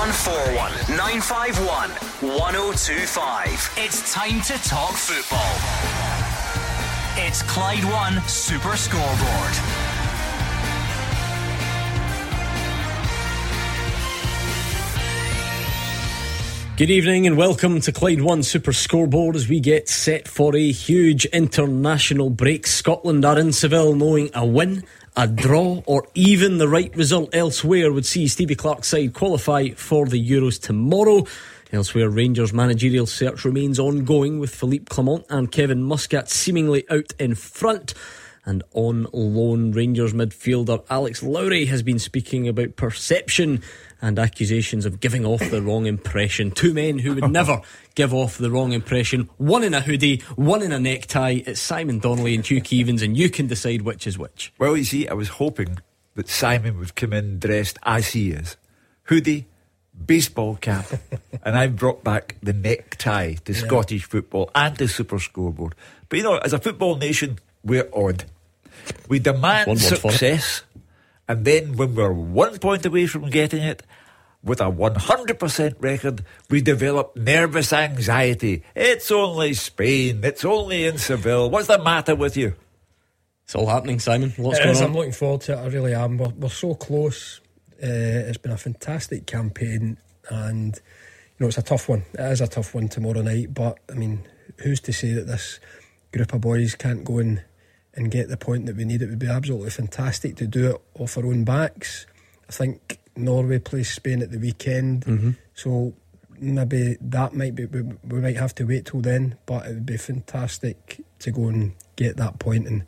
0141 951 1025. It's time to talk football. It's Clyde 1 Super Scoreboard. Good evening and welcome to Clyde 1 Super Scoreboard as we get set for a huge international break. Scotland are in Seville knowing a win, a draw or even the right result elsewhere would see Stevie Clark's side qualify for the Euros tomorrow. Elsewhere, Rangers' managerial search remains ongoing with Philippe Clement and Kevin Muscat seemingly out in front. And on loan, Rangers midfielder Alex Lowry has been speaking about perception and accusations of giving off the wrong impression. Two men who would never give off the wrong impression. One in a hoodie, one in a necktie. It's Simon Donnelly and Hugh Keevans, and you can decide which is which. Well, you see, I was hoping that Simon would come in dressed as he is. Hoodie, baseball cap, and I brought back the necktie to Scottish football and the Super Scoreboard. But you know, as a football nation, we're odd. We demand success, and then when we're 1 point away from getting it, with a 100% record, we develop nervous anxiety. It's only Spain, it's only in Seville. What's the matter with you? It's all happening, Simon. Lots going on. I'm looking forward to it, I really am. We're so close. It's been a fantastic campaign, and you know it's a tough one. It is a tough one tomorrow night, but I mean, who's to say that this group of boys can't go and get the point that we need? It would be absolutely fantastic to do it off our own backs. I think Norway plays Spain at the weekend, so maybe that might be, we might have to wait till then, but it would be fantastic to go and get that point and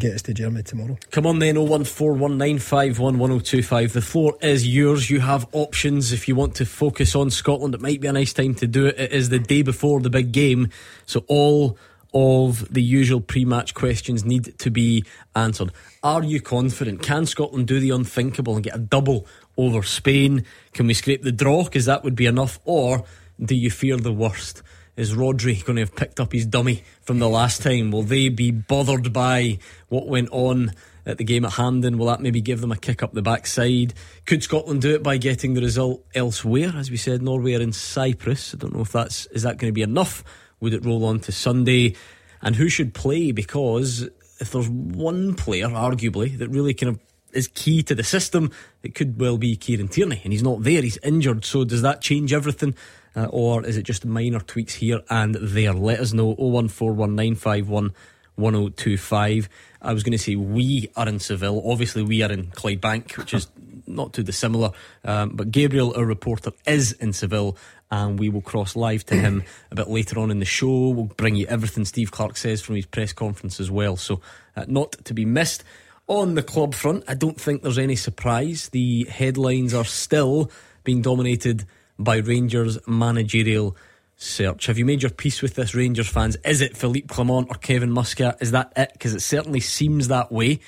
get us to Germany tomorrow. Come on then, 01419511025. The floor is yours. You have options. If you want to focus on Scotland, it might be a nice time to do it. It is the day before the big game, so all of the usual pre-match questions need to be answered. Are you confident? Can Scotland do the unthinkable and get a double over Spain? Can we scrape the draw, because that would be enough? Or do you fear the worst? Is Rodri going to have picked up his dummy from the last time? Will they be bothered by what went on at the game at Hampden? Will that maybe give them a kick up the backside? Could Scotland do it by getting the result elsewhere? As we said, Norway are in Cyprus. I don't know if that's, is that going to be enough? Would it roll on to Sunday? And who should play? Because if there's one player, arguably, that really kind of is key to the system, it could well be Kieran Tierney, and he's not there, he's injured. So does that change everything? Or is it just minor tweaks here and there? Let us know. 01419511025. I was going to say we are in Seville. Obviously we are in Clydebank, which is not too dissimilar, but Gabriel, our reporter, is in Seville, and we will cross live to him a bit later on in the show. We'll bring you everything Steve Clark says from his press conference as well, so not to be missed. On the club front, I don't think there's any surprise. The headlines are still being dominated by Rangers' managerial search. Have you made your peace with this, Rangers fans? Is it Philippe Clement or Kevin Muscat? Is that it? Because it certainly seems that way.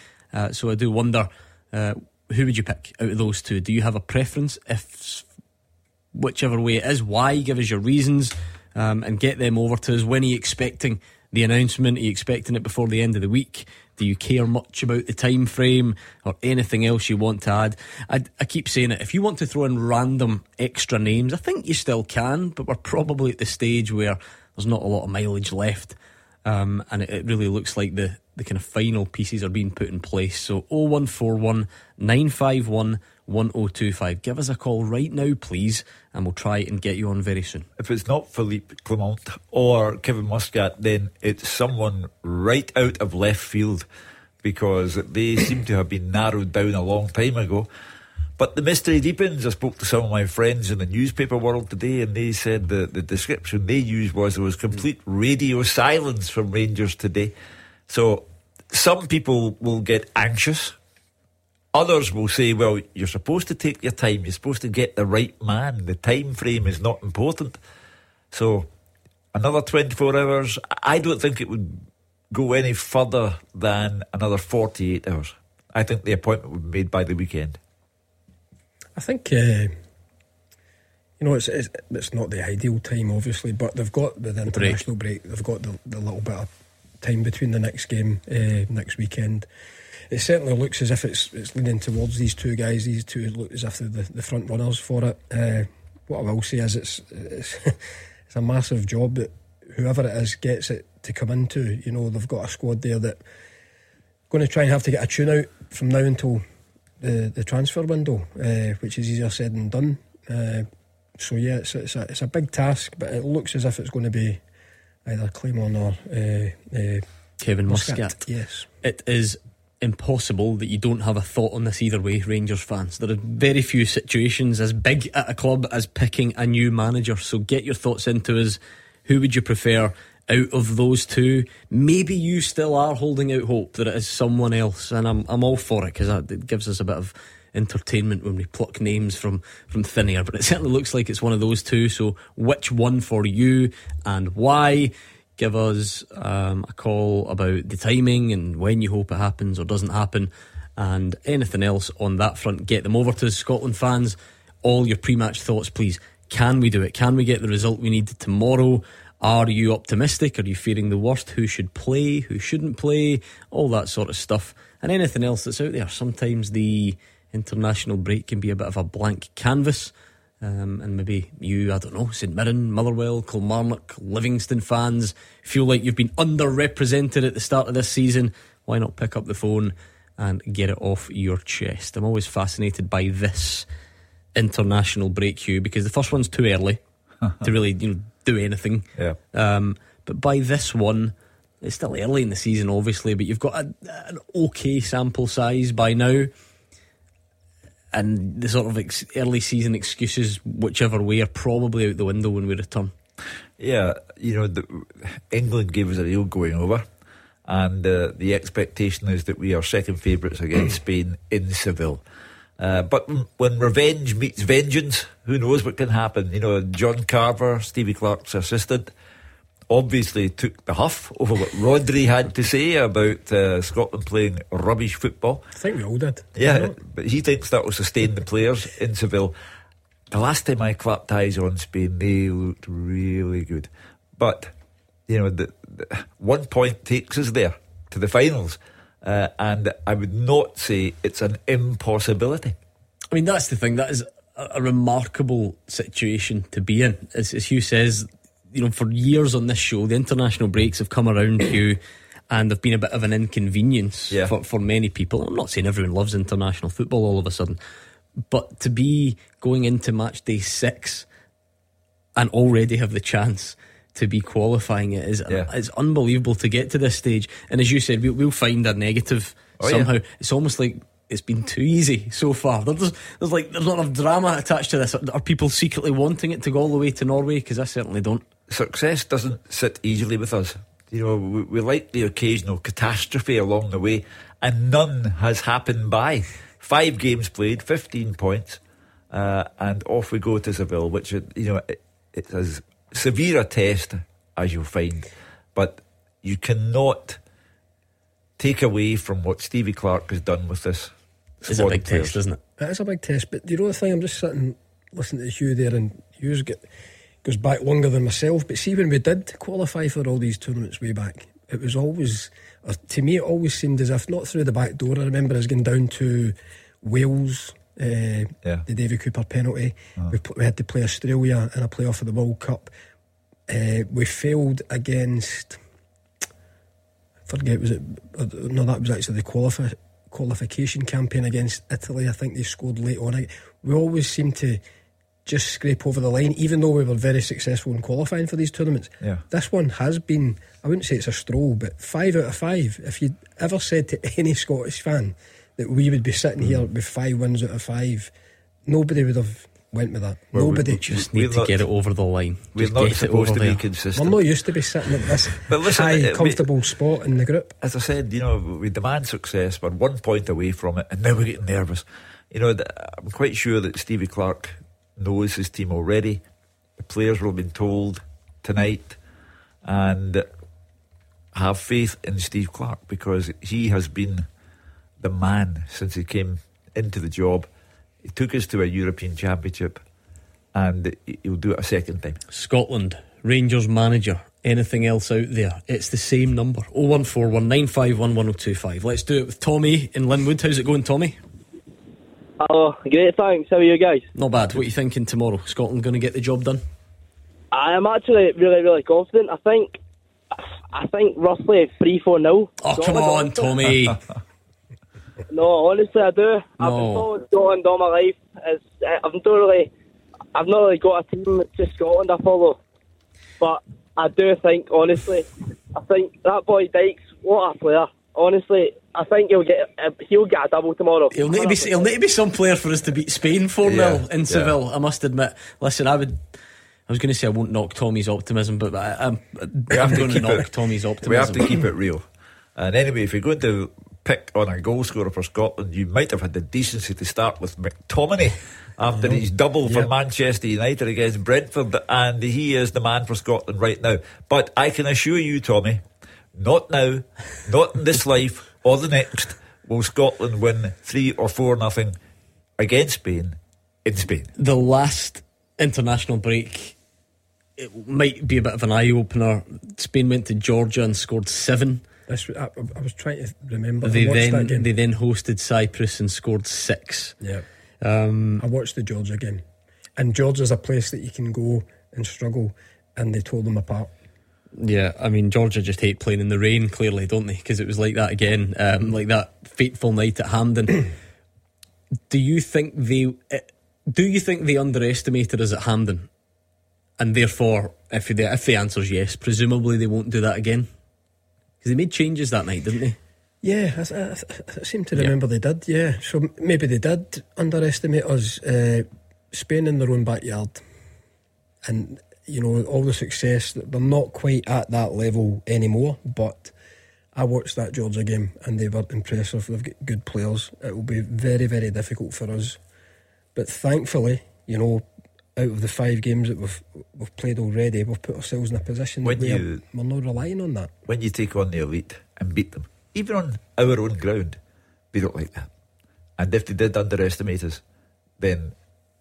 So I do wonder, who would you pick out of those two? Do you have a preference? If whichever way it is, why? Give us your reasons, and get them over to us. When are you expecting the announcement? Are you expecting it before the end of the week? Do you care much about the time frame or anything else you want to add? I keep saying it, if you want to throw in random extra names, I think you still can, but we're probably at the stage where there's not a lot of mileage left, and it really looks like the kind of final pieces are being put in place. So 0141 951 1025. Give us a call right now, please, and we'll try and get you on very soon. If it's not Philippe Clement or Kevin Muscat, then it's someone right out of left field, because they seem to have been narrowed down a long time ago. But the mystery deepens. I spoke to some of my friends in the newspaper world today, and they said the description they used was there was complete radio silence from Rangers today. So some people will get anxious. Others will say, well, you're supposed to take your time. You're supposed to get the right man. The time frame is not important. So another 24 hours, I don't think it would go any further than another 48 hours. I think the appointment would be made by the weekend. I think, you know, it's not the ideal time, obviously, but they've got, with the international break, they've got the little bit of time between the next game, next weekend. It certainly looks as if it's leaning towards these two guys. These two look as if they're the front runners for it. what I will say is it's a massive job that whoever it is gets it to come into. You know, they've got a squad there that going to try and have to get a tune out from now until the transfer window, which is easier said than done. So yeah, it's a big task, but it looks as if it's going to be either Clement or Kevin Muscat. Yes, it is impossible that you don't have a thought on this either way, Rangers fans. There are very few situations as big at a club as picking a new manager, so get your thoughts into us. Who would you prefer out of those two? Maybe you still are holding out hope that it is someone else, and I'm all for it, because it gives us a bit of entertainment when we pluck names from thin air, but it certainly looks like it's one of those two. So which one for you and why? Give us a call about the timing and when you hope it happens or doesn't happen, and anything else on that front. Get them over to us. Scotland fans, all your pre-match thoughts please. Can we do it? Can we get the result we need tomorrow? Are you optimistic? Are you fearing the worst? Who should play? Who shouldn't play? All that sort of stuff, and anything else that's out there. Sometimes the international break can be a bit of a blank canvas, and maybe you, I don't know, St Mirren, Motherwell, Kilmarnock, Livingston fans feel like you've been underrepresented at the start of this season. Why not pick up the phone and get it off your chest? I'm always fascinated by this international break, Hugh, because the first one's too early to really do anything. Yeah. But by this one, it's still early in the season obviously, but you've got an okay sample size by now. And the sort of early season excuses, whichever way, are probably out the window when we return. Yeah, England gave us a real going over, and the expectation is that we are second favourites against Spain in Seville. But when revenge meets vengeance, who knows what can happen? John Carver, Stevie Clark's assistant, obviously took the huff over what Rodri had to say about Scotland playing rubbish football. I think we all did. Yeah, but he thinks that will sustain the players in Seville. The last time I clapped eyes on Spain, they looked really good. But, the 1 point takes us there to the finals. And I would not say it's an impossibility. I mean, that's the thing. That is a remarkable situation to be in. As Hugh says, for years on this show, the international breaks have come around you, and they've been a bit of an inconvenience for many people. I'm not saying everyone loves international football all of a sudden, but to be going into match day 6 and already have the chance to be qualifying it is it's unbelievable to get to this stage. And as you said, we'll find a negative somehow. Yeah. It's almost like it's been too easy so far. There's a lot of drama attached to this. Are people secretly wanting it to go all the way to Norway? Because I certainly don't. Success doesn't sit easily with us. We like the occasional catastrophe along the way, and none has happened by. 5 games played, 15 points, and off we go to Seville, which it's as severe a test as you'll find. But you cannot take away from what Stevie Clark has done with this. It's a big test, isn't it? It is a big test. But the thing, I'm just sitting listening to Hugh there, and Hugh goes back longer than myself. But see, when we did qualify for all these tournaments way back, it was always, or to me, it always seemed as if not through the back door. I remember us going down to Wales, the David Cooper penalty. We had to play Australia in a playoff for the World Cup. We failed against, that was actually the qualification campaign against Italy. I think they scored late on. We always seem to just scrape over the line, even though we were very successful in qualifying for these tournaments. Yeah. This one has been, I wouldn't say it's a stroll, but 5 out of 5. If you'd ever said to any Scottish fan that we would be sitting here with 5 wins out of 5, nobody would have went with that. Well, nobody. We just need to get it over the line. We're not supposed to be consistent. I'm not used to be sitting at this high, comfortable spot in the group. As I said, we demand success. We're 1 point away from it, and now we're getting nervous. I'm quite sure that Stevie Clark knows his team already. The players will have been told tonight, and have faith in Steve Clark, because he has been the man since he came into the job. He took us to a European Championship, and he'll do it a second time. Scotland, Rangers manager, anything else out there? It's the same number, 01419511025. Let's do it with Tommy in Linwood. How's it going, Tommy? Hello, great, thanks. How are you guys? Not bad. What are you thinking tomorrow? Scotland going to get the job done? I am actually really, really confident. I think roughly 3-4-0. Oh, Scotland. Come on, Tommy. No, honestly, I do. No. I've been following Scotland all my life. I've not really got a team to Scotland I follow. But I do think, honestly, I think that boy Dykes, what a player. Honestly, I think he'll get a double tomorrow. He'll need to be some player for us to beat Spain 4-0 in Seville, I must admit. Listen, I was going to say I won't knock Tommy's optimism, but I'm going to knock Tommy's optimism. We have to keep it real. And anyway, if you're going to pick on a goal scorer for Scotland, you might have had the decency to start with McTominay after his double for Manchester United against Brentford, and he is the man for Scotland right now. But I can assure you, Tommy, not now, not in this life or the next, will Scotland win 3 or 4-0 against Spain in Spain. The last international break, it might be a bit of an eye-opener. Spain went to Georgia and scored 7. I was trying to remember. They then hosted Cyprus and scored 6. Yeah, I watched the Georgia game, and Georgia's a place that you can go and struggle, and they tore them apart. Yeah, I mean, Georgia just hate playing in the rain, clearly, don't they? Because it was like that again, like that fateful night at Hampden. Do you think they underestimated us at Hampden, and therefore, if the answer's yes, presumably they won't do that again? Because they made changes that night, didn't they? Yeah, I seem to remember they did, yeah. So maybe they did underestimate us. Spain in their own backyard. And, you know, all the success, they're not quite at that level anymore. But I watched that Georgia game and they were impressive. They've got good players. It will be very, very difficult for us. But thankfully, you know, out of the 5 games that we've played already, we've put ourselves in a position that we're not relying on that. When you take on the elite and beat them, even on our own ground, we don't like that. And if they did underestimate us, then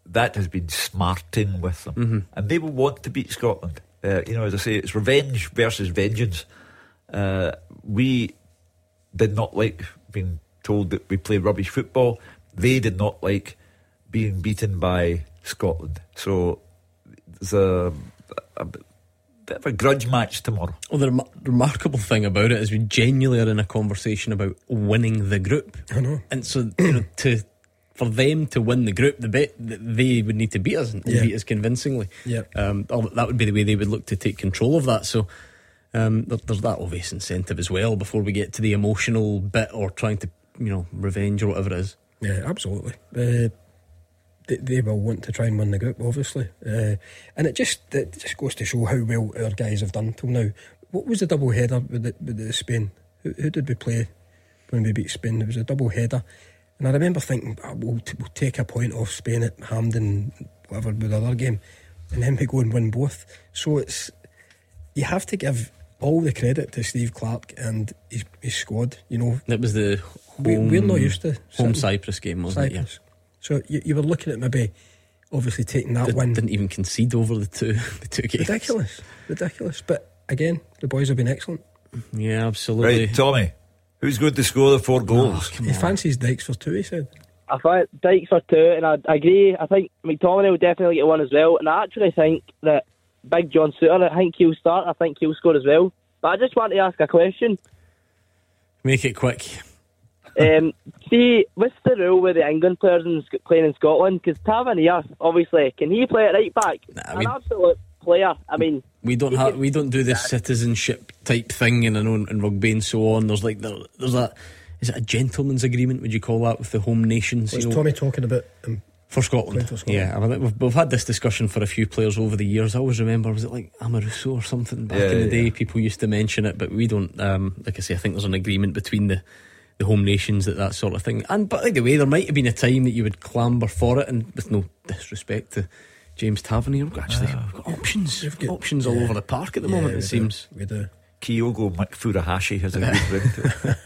that has been smarting with them. Mm-hmm. And they will want to beat Scotland. You know, as I say, it's revenge versus vengeance. We did not like being told that we play rubbish football. They did not like being beaten by Scotland. So there's a bit of a grudge match tomorrow. Well, the remarkable thing about it is we genuinely are in a conversation about winning the group. I know. And so, you know, for them to win the group, they would need to beat us and beat us convincingly. Yeah. That would be the way they would look to take control of that. So there's that obvious incentive as well before we get to the emotional bit or trying to, you know, revenge or whatever it is. Yeah, absolutely. They will want to try and win the group, obviously, and it just goes to show how well our guys have done till now. What was the double header with the Spain? Who did we play when we beat Spain? It was a double header, and I remember thinking we'll take a point off Spain at Hampden, whatever, with the other game, and then we go and win both. So it's, you have to give all the credit to Steve Clark and his squad. You know, it was the we're not used to home Cyprus game, wasn't it? Yeah. So you were looking at maybe, obviously taking that win. Didn't even concede over the two games. Ridiculous. But again, the boys have been excellent. Yeah, absolutely. Right, Tommy, who's going to score the 4 goals? He fancies Dykes for 2, he said. I think Dykes for 2, and I agree. I think McTominay will definitely get 1 as well. And I actually think that Big John Souttar, I think he'll start. I think he'll score as well. But I just want to ask a question. Make it quick. See, what's the rule with the England players playing in Scotland? Because Tavernier, obviously, can he play at right back? An absolute player. I mean, we don't do this citizenship type thing in rugby and so on. There's like is it a gentleman's agreement? Would you call that with the home nations? What's Tommy talking about? For Scotland. Yeah, I mean, we've had this discussion for a few players over the years. I always remember, was it like Amoruso or something back in the day? Yeah. People used to mention it, but we don't. Like I say, I think there's an agreement between the home nations, that sort of thing. And by the way, there might have been a time that you would clamber for it, and with no disrespect to James Tavernier, we've got options. We've got options all over the park at the moment. It seems we do. Kyogo McFurahashi has a good ring to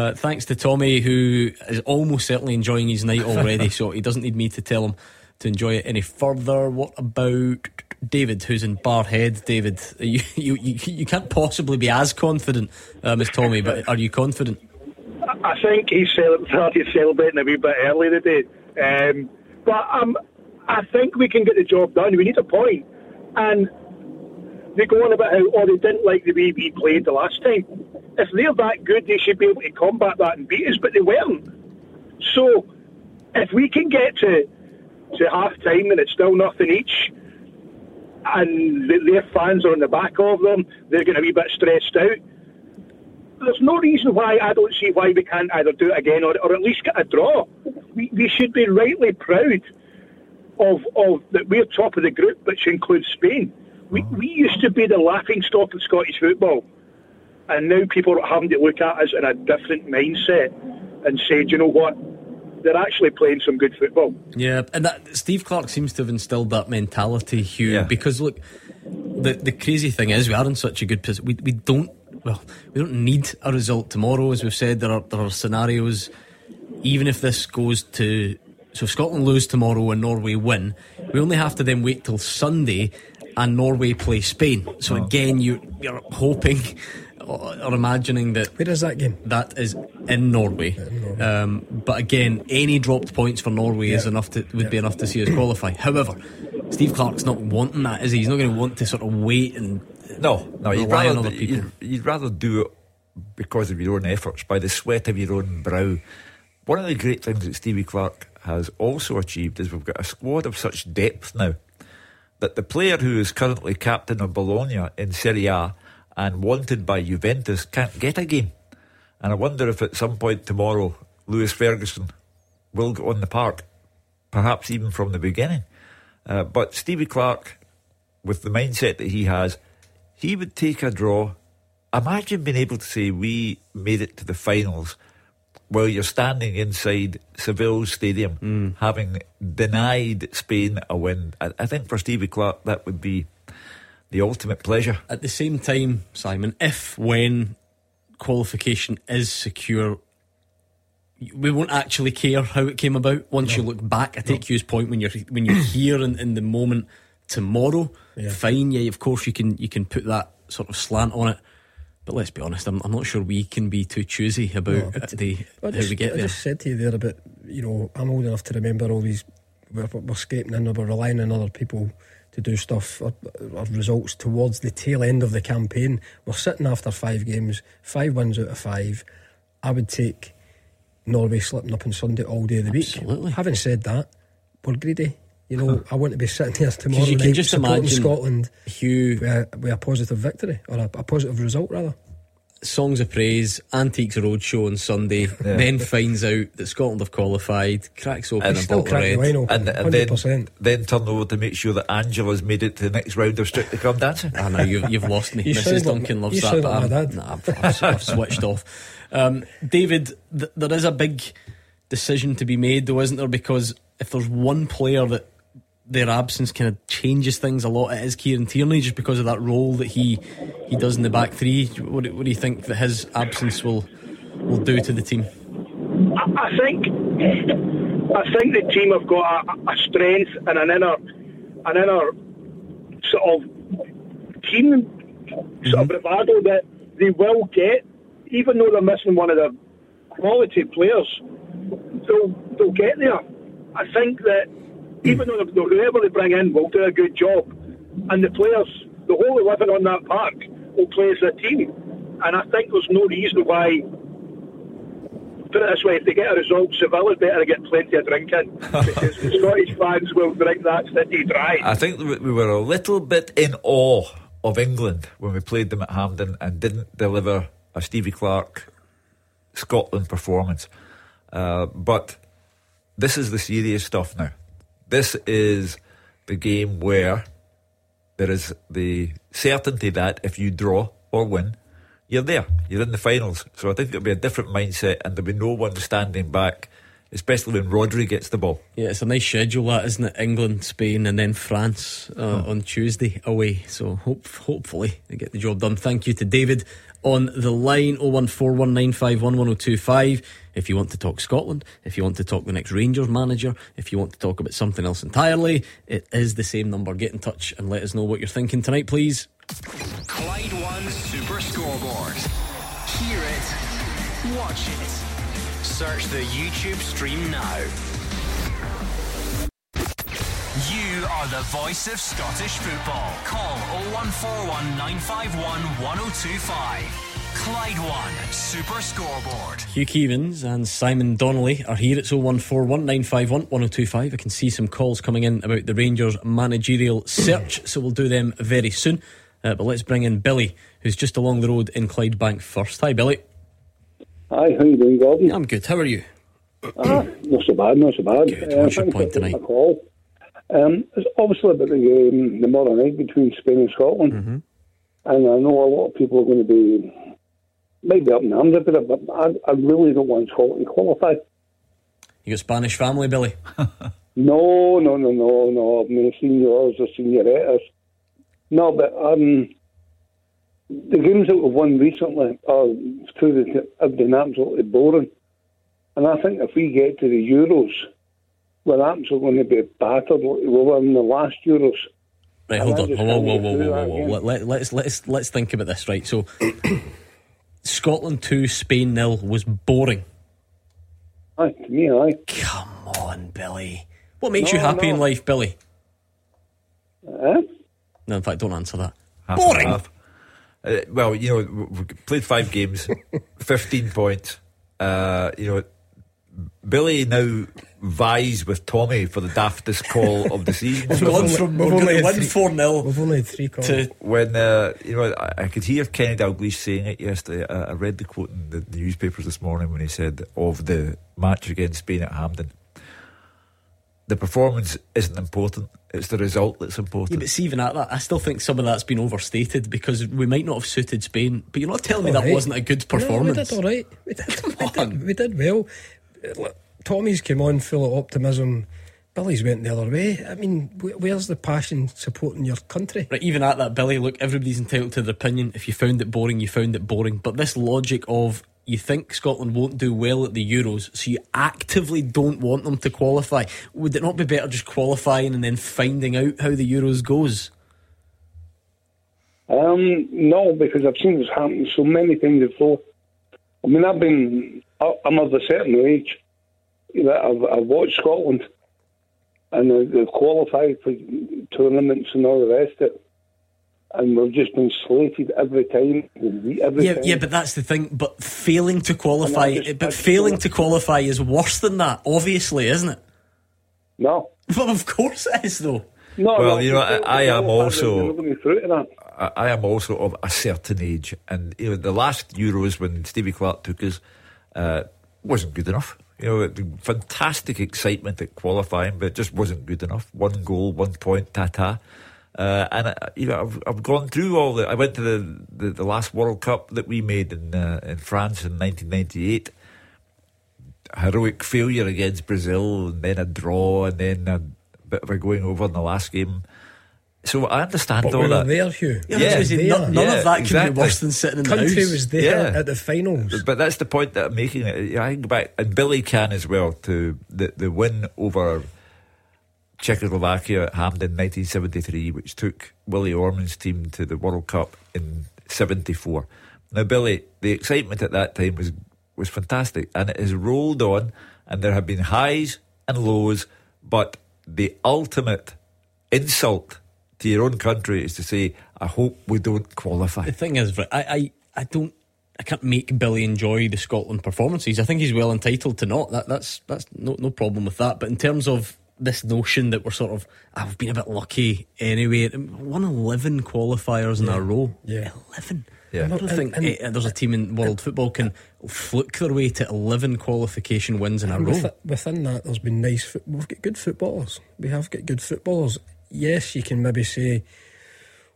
it. Thanks to Tommy, who is almost certainly enjoying his night already, so he doesn't need me to tell him to enjoy it any further. What about David, who's in Barhead? David, you can't possibly be as confident as Tommy, but are you confident? I think he's started celebrating a wee bit early today. But I think we can get the job done. We need a point. And they go on about how, they didn't like the way we played the last time. If they're that good, they should be able to combat that and beat us, but they weren't. So if we can get to half-time and it's still nothing each, and their fans are on the back of them, they're getting a wee bit stressed out, there's no reason why I don't see why we can't either do it again or at least get a draw. We should be rightly proud of that we're top of the group, which includes Spain. We used to be the laughing stock in Scottish football, and now people are having to look at us in a different mindset and say, do you know what? They're actually playing some good football. Yeah, and that, Steve Clark seems to have instilled that mentality, Hugh, because look, the crazy thing is we are in such a good position. We don't need a result tomorrow. As we've said, there are scenarios, even if this goes to... So if Scotland lose tomorrow and Norway win, we only have to then wait till Sunday and Norway play Spain. So again, you're hoping or imagining that... Where is that game? That is in Norway. But again, any dropped points for Norway is enough to be enough to see us qualify. However, Steve Clark's not wanting that, is he? He's not going to want to sort of wait and rely on other people. You'd rather do it because of your own efforts, by the sweat of your own brow. One of the great things that Stevie Clark has also achieved is we've got a squad of such depth now that the player who is currently captain of Bologna in Serie A and wanted by Juventus can't get a game. And I wonder if at some point tomorrow Lewis Ferguson will go on the park, perhaps even from the beginning. But Stevie Clark, with the mindset that he has, he would take a draw. Imagine being able to say we made it to the finals while you're standing inside Seville Stadium, having denied Spain a win. I think for Stevie Clark that would be the ultimate pleasure. At the same time, Simon, if when qualification is secure, we won't actually care how it came about once you look back. I take Hugh's point when you're here in the moment tomorrow. Yeah. Fine, of course you can put that sort of slant on it. But let's be honest, I'm not sure we can be too choosy about how we get there. I just said to you there about, I'm old enough to remember all these, we're scraping in, we're relying on other people to do stuff, or results towards the tail end of the campaign. We're sitting after 5 games, 5 wins out of 5. I would take Norway slipping up on Sunday all day of the week. Having said that, we're greedy. I want to be sitting here tomorrow night supporting Scotland, Hugh, with a positive victory, or a positive result rather. Songs of Praise, Antiques Roadshow on Sunday, then finds out that Scotland have qualified, cracks open and a bottle of red, and 100%. Then turn over to make sure that Angela's made it to the next round of Strictly Come Dancing. I know, you've lost me. Mrs Duncan loves that, but I've switched off. David, there is a big decision to be made though, isn't there? Because if there's one player that their absence kind of changes things a lot, it is Kieran Tierney, just because of that role that he does in the back three. What do you think that his absence will do to the team? I think the team have got a strength and an inner sort of team sort of bravado that they will get, even though they're missing one of their quality players. They'll get there. I think that even though whoever they bring in will do a good job, and the players, the whole 11 on that park, will play as a team. And I think there's no reason why, put it this way, if they get a result, Seville had better get plenty of drink in, because the Scottish fans will drink that city dry. I think we were a little bit in awe of England when we played them at Hampden and didn't deliver a Stevie Clark Scotland performance. But this is the serious stuff now. This is the game where there is the certainty that if you draw or win, you're there, you're in the finals. So I think it'll be a different mindset, and there'll be no one standing back, especially when Rodri gets the ball. Yeah, it's a nice schedule that, isn't it? England, Spain, and then France on Tuesday away. So hopefully they get the job done. Thank you to David on the line. 01419511025. If you want to talk Scotland, if you want to talk the next Rangers manager, if you want to talk about something else entirely, it is the same number. Get in touch and let us know what you're thinking tonight, please. Clyde 1 Super Scoreboard. Hear it, watch it, Search the YouTube stream now. You are the voice of Scottish football. Call 0141 951 1025. Clyde 1 Super Scoreboard. Hugh Keevans and Simon Donnelly are here. It's 0141 951 1025. I can see some calls coming in about the Rangers managerial search, so we'll do them very soon. But let's bring in Billy, who's just along the road in Clydebank first. Hi, Billy. Hi, how you doing, Gordon? I'm good. How are you? Not so bad. Good. What's your point tonight? It's obviously about the modern egg between Spain and Scotland, mm-hmm. and I know a lot of people are going to be. Maybe up in arms a bit, but I really don't want Scotland to qualify. You got Spanish family, Billy? No. I mean, seniors or senioretas. No, but the games that we've won recently have been absolutely boring. And I think if we get to the Euros, we're absolutely going to be battered like we were in the last Euros. Right, hold on. Whoa. Let's think about this, right? So... Scotland 2, Spain 0 was boring. Aye, to me, aye. Come on, Billy. What makes you happy in life, Billy? No, in fact, don't answer that. Half boring. Well, you know, we played 5 games, 15 points. You know, Billy now vies with Tommy for the daftest call of the season. We've gone from only 1-4-0. We've only had 3 calls. To when you know, I could hear Kenny Dalglish saying it yesterday. I read the quote in the newspapers this morning when he said of the match against Spain at Hampden, the performance isn't important, it's the result that's important. Yeah, but see, even at that, I still think some of that's been overstated because we might not have suited Spain. But you're not telling me that wasn't a good performance. No, we did alright. We did well. Tommy's came on full of optimism. Billy's went the other way. I mean, where's the passion supporting your country? Right, even at that, Billy, look, everybody's entitled to their opinion. If you found it boring, you found it boring. But this logic of you think Scotland won't do well at the Euros, so you actively don't want them to qualify. Would it not be better just qualifying and then finding out how the Euros goes? No, because I've seen this happen so many times before. I mean, I'm of a certain age that I've watched Scotland and they've qualified for tournaments and all the rest of it, and we've just been slated every time. Yeah, but that's the thing. But failing to qualify, to qualify is worse than that, obviously, isn't it? No. Well, of course it is, though. No, well, you know, I am also of a certain age, and you know, the last Euros when Stevie Clark took us wasn't good enough. You know, fantastic excitement at qualifying, but it just wasn't good enough. 1 goal, 1 point, ta-ta. And you know, I've gone through all the. I went to the last World Cup that we made in France in 1998. Heroic failure against Brazil, and then a draw, and then a bit of a going over in the last game. So I understand but all we were that. There, Hugh. Yeah, yeah, there. None of that can be worse than sitting in the house. Country was there at the finals. But that's the point that I'm making. I can go back, and Billy can as well, to the win over Czechoslovakia at Hampden 1973, which took Willie Ormond's team to the World Cup in 74. Now, Billy, the excitement at that time was fantastic, and it has rolled on, and there have been highs and lows, but the ultimate insult to your own country is to say, I hope we don't qualify. The thing is, I can't make Billy enjoy the Scotland performances. I think he's well entitled to not. That's no problem with that. But in terms of this notion that we're sort of, I've been a bit lucky anyway. Won 11 qualifiers in a row. Yeah, 11. Yeah. I don't think there's a team in world football can fluke their way to 11 qualification wins in a row. Within that, there's been we've got good footballers. We have got good footballers. Yes, you can maybe say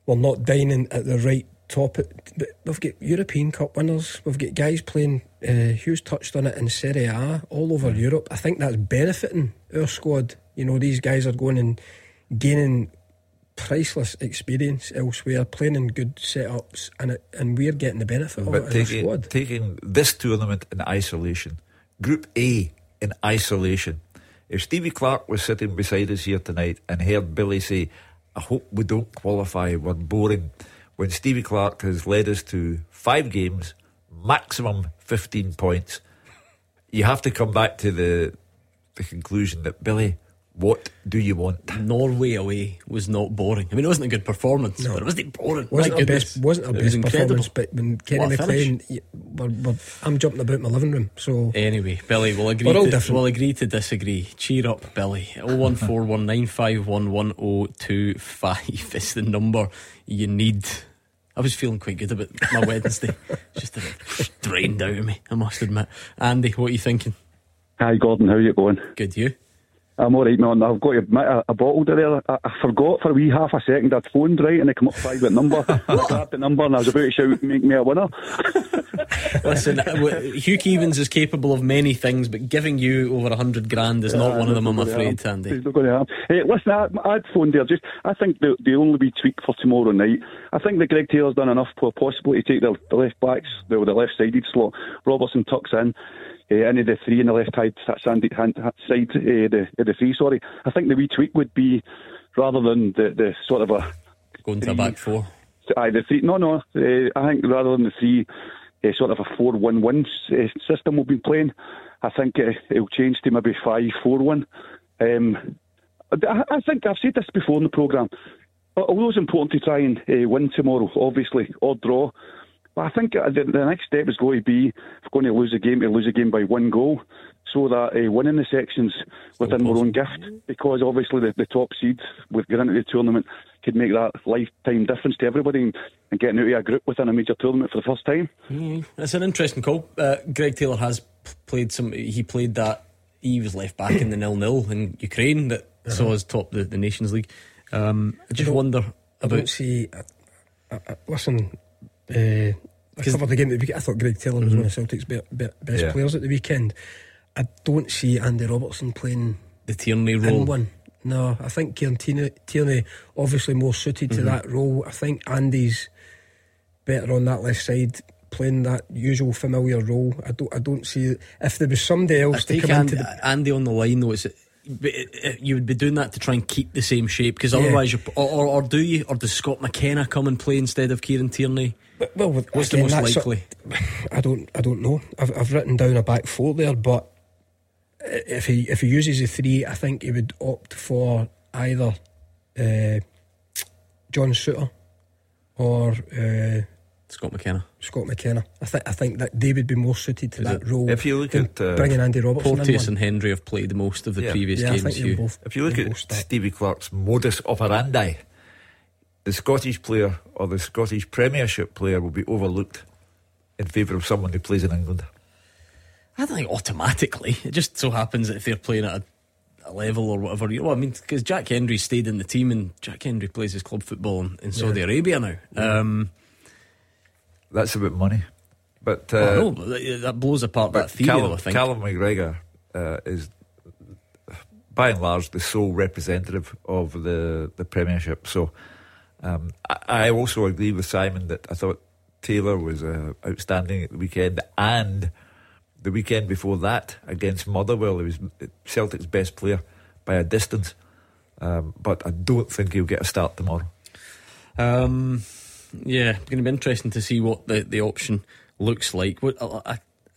we're not dining at the right top, but we've got European Cup winners. We've got guys playing, Hugh's touched on it, in Serie A all over Europe. I think that's benefiting our squad. You know, these guys are going and gaining priceless experience elsewhere, playing in good setups, and we're getting the benefit of it as a squad. Taking this tournament in isolation, Group A in isolation. If Stevie Clark was sitting beside us here tonight and heard Billy say, I hope we don't qualify, we're boring, when Stevie Clark has led us to 5 games, maximum 15 points, you have to come back to the conclusion that, Billy, what do you want? Norway away was not boring. I mean, it wasn't a good performance, but it wasn't boring. It wasn't our best performance, but when Kenny McLean, I'm jumping about my living room. So anyway, Billy, we'll agree to disagree. Cheer up, Billy. 01419511025 is the number you need. I was feeling quite good about my Wednesday. Just a bit drained out of me, I must admit. Andy, what are you thinking? Hi Gordon, how are you going? Good, you? I'm alright, man. I've got to admit, I bottled it there. I forgot for a wee half a second I'd phoned right, and I come up with the number. I grabbed the number and I was about to shout, make me a winner. Listen, Hugh Keevans is capable of many things, but giving you over 100 grand is not one of them, I'm afraid, Andy. It's not going to happen. Hey, listen, I'd phoned there. I think the only wee tweak for tomorrow night, I think that Greg Taylor's done enough possibly to take the left backs, the left sided slot. Robertson tucks in. Any of the three in the left hand side, the three. Sorry, I think the wee tweak would be rather than the sort of a going to a back four. Aye, the three. No. I think rather than the three, sort of a 4-1-1 system we've been playing. I think it'll change to maybe 5-4-1. I think I've said this before in the programme. Although it's important to try and win tomorrow, obviously, or draw. But I think the next step is going to be if we're going to lose a game by one goal, so that winning the section's within our own gift, because obviously the top seeds with getting into the tournament could make that lifetime difference to everybody, and getting out of a group within a major tournament for the first time. That's an interesting call. Greg Taylor has played some. He played that. He was left back in the 0-0 in Ukraine that saw us top the Nations League. I just wonder about. I don't see. Listen. I covered the game at the weekend. I thought Greg Taylor was one of Celtic's best players at the weekend. I don't see Andy Robertson playing the Tierney role. No, I think Kieran Tierney obviously more suited to that role. I think Andy's better on that left side, playing that usual familiar role. I don't see if there was somebody else to come into Andy on the line though. You would be doing that to try and keep the same shape, because otherwise, or does Scott McKenna come and play instead of Kieran Tierney? Well, what's again, the most likely? I don't know. I've written down a back four there, but if he uses the three, I think he would opt for either John Souttar or Scott McKenna. I think that they would be more suited to that role. If you look at bringing Andy Robertson, Porteous and Hendry have played most of the previous games. I think both, if you look at Stevie Clark's modus operandi, the Scottish player or the Scottish Premiership player will be overlooked in favour of someone who plays in England. I don't think automatically. It just so happens that if they're playing at a level or whatever, you know what I mean, because Jack Hendry stayed in the team, and Jack Hendry plays his club football in Saudi Arabia now. That's about money, but that blows apart that theory. I think Callum McGregor is by and large the sole representative of the Premiership. So I also agree with Simon that I thought Taylor was outstanding at the weekend, and the weekend before that against Motherwell he was Celtic's best player by a distance, but I don't think he'll get a start tomorrow. Yeah, it's going to be interesting to see what the option looks like.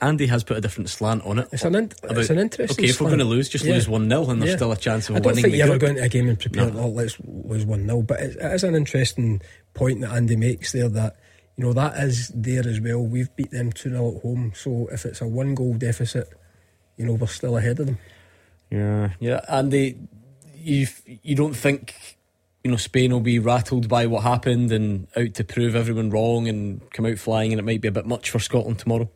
Andy has put a different slant on it. It's an interesting slant. Okay, if we're going to lose, just lose 1-0, and there's still a chance of winning. I don't think you ever go into a game and prepare let's lose 1-0, but it is an interesting point that Andy makes there, that you know that is there as well. We've beat them 2-0 at home, so if it's a 1-goal deficit, you know we're still ahead of them. Yeah, Andy, you don't think, you know, Spain will be rattled by what happened and out to prove everyone wrong and come out flying, and it might be a bit much for Scotland tomorrow?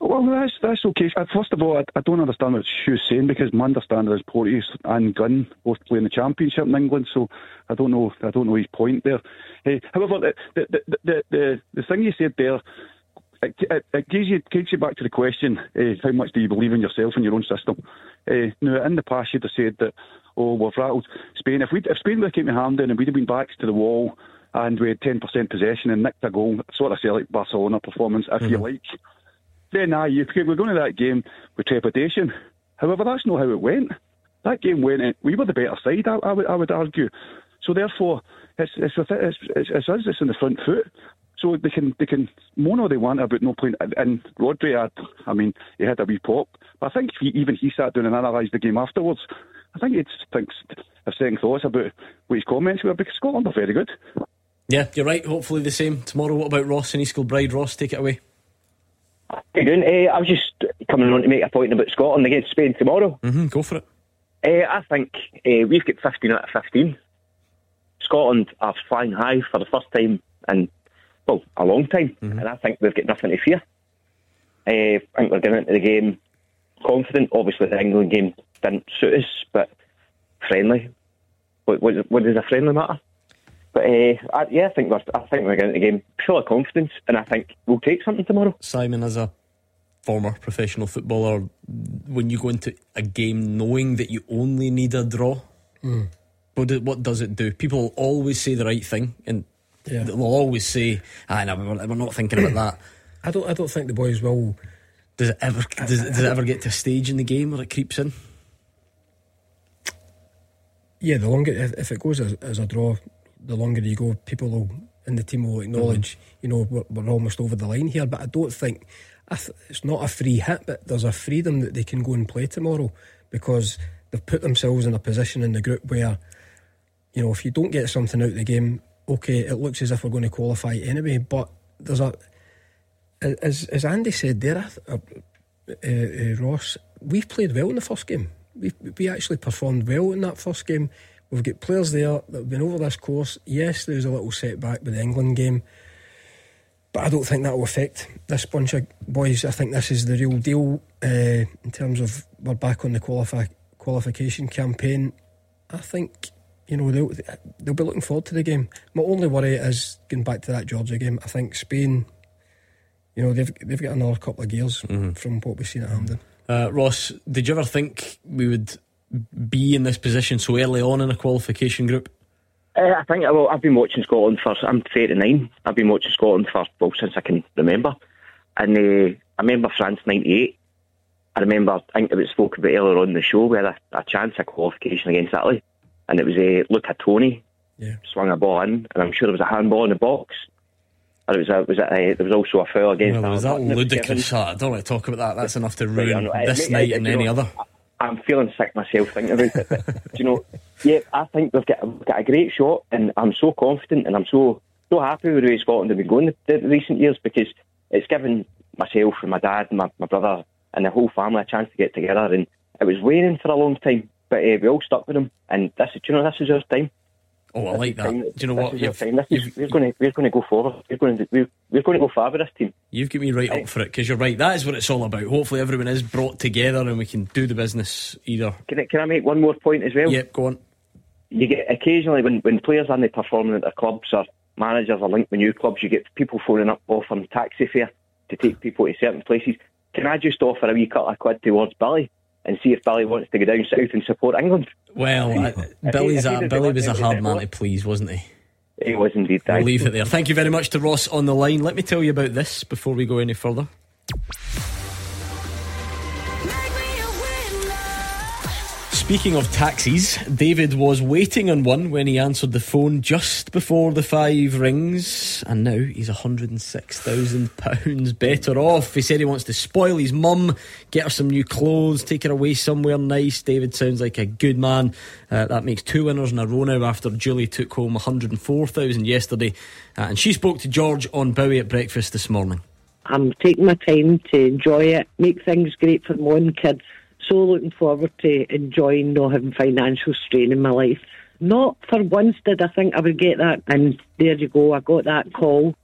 Well, that's okay. First of all, I don't understand what Hugh's saying, because my understanding is Porteous and Gunn both play in the Championship in England, so I don't know his point there. However, the thing you said there, it takes you back to the question: how much do you believe in yourself and your own system? Now, in the past, you'd have said that, we've rattled Spain. If Spain would have came to Hampden and we'd have been backs to the wall and we had 10% possession and nicked a goal, sort of like Barcelona performance, if you like, then we're going to that game with trepidation. However, that's not how it went. That game went, we were the better side, I would argue. So therefore, it's us that's in the front foot. So they can moan all they want about no playing. And Rodri, I mean, he had a wee pop. But I think even he sat down and analysed the game afterwards. I think he thinks of saying thoughts about what his comments were, because Scotland are very good. Yeah, you're right. Hopefully the same tomorrow. What about Ross and East Kilbride? Ross, take it away. How you doing? I was just coming on to make a point about Scotland against Spain tomorrow. Go for it. I think we've got 15 out of 15. Scotland are flying high for the first time in, well, a long time. And I think they've got nothing to fear. I think we're going into the game confident. Obviously the England game didn't suit us, but friendly, what does a friendly matter? But I think we're going into the game full of confidence, and I think we'll take something tomorrow. Simon, as a former professional footballer, when you go into a game knowing that you only need a draw, what does it do? People always say the right thing, and they'll always say, we're not thinking about that. I don't think the boys will. Does it ever get to a stage in the game where it creeps in? Yeah, the longer, if it goes as a draw, the longer you go, people will, and the team will acknowledge, we're almost over the line here. But I don't think it's not a free hit, but there's a freedom that they can go and play tomorrow, because they've put themselves in a position in the group where, if you don't get something out of the game, okay, it looks as if we're going to qualify anyway. But there's a, as Andy said there, Ross, we've played well in the first game. We actually performed well in that first game. We've got players there that have been over this course. Yes, there was a little setback with the England game, but I don't think that will affect this bunch of boys. I think this is the real deal in terms of we're back on the qualification campaign. I think they'll be looking forward to the game. My only worry is going back to that Georgia game. I think Spain, they've got another couple of gears from what we've seen at Hampden. Ross, did you ever think we would be in this position so early on in a qualification group? I think, well, I've been watching Scotland for, I'm 39, I've been watching Scotland for, well, since I can remember. And I remember France 98. I think it was spoken about earlier on the show, we had a chance of qualification against Italy, and it was Luca Toni swung a ball in, and I'm sure there was a handball in the box. And there was also a foul against Italy. Was that ludicrous? I don't want to talk about that. That's enough to ruin this night and any other. I'm feeling sick myself thinking about it, but I think we've got a great shot, and I'm so confident, and I'm so happy with the way Scotland have been going the recent years, because it's given myself and my dad and my brother and the whole family a chance to get together, and it was waning for a long time, but we all stuck with them, and this is our time. Oh, I like that. Do you know what? We're going to go forward. We're going to go far with this team. You've got me right up for it, because you're right. That is what it's all about. Hopefully, everyone is brought together and we can do the business either. Can I make one more point as well? Yep, go on. You get occasionally when players aren't performing at their clubs, or managers are linked with new clubs, you get people phoning up offering taxi fare to take people to certain places. Can I just offer a wee couple of quid towards Bally? And see if Billy wants to go down south and support England. Well, Billy was a hard man to please, wasn't he? He was indeed. We'll leave it there. Thank you very much to Ross on the line. Let me tell you about this before we go any further. Speaking of taxis, David was waiting on one when he answered the phone just before the five rings, and now he's £106,000 better off. He said he wants to spoil his mum, get her some new clothes, take her away somewhere nice. David sounds like a good man. That makes two winners in a row now after Julie took home £104,000 yesterday, and she spoke to George on Bowie at breakfast this morning. I'm taking my time to enjoy it, make things great for my own kids. So looking forward to enjoying not having financial strain in my life. Not for once did I think I would get that, and there you go, I got that call.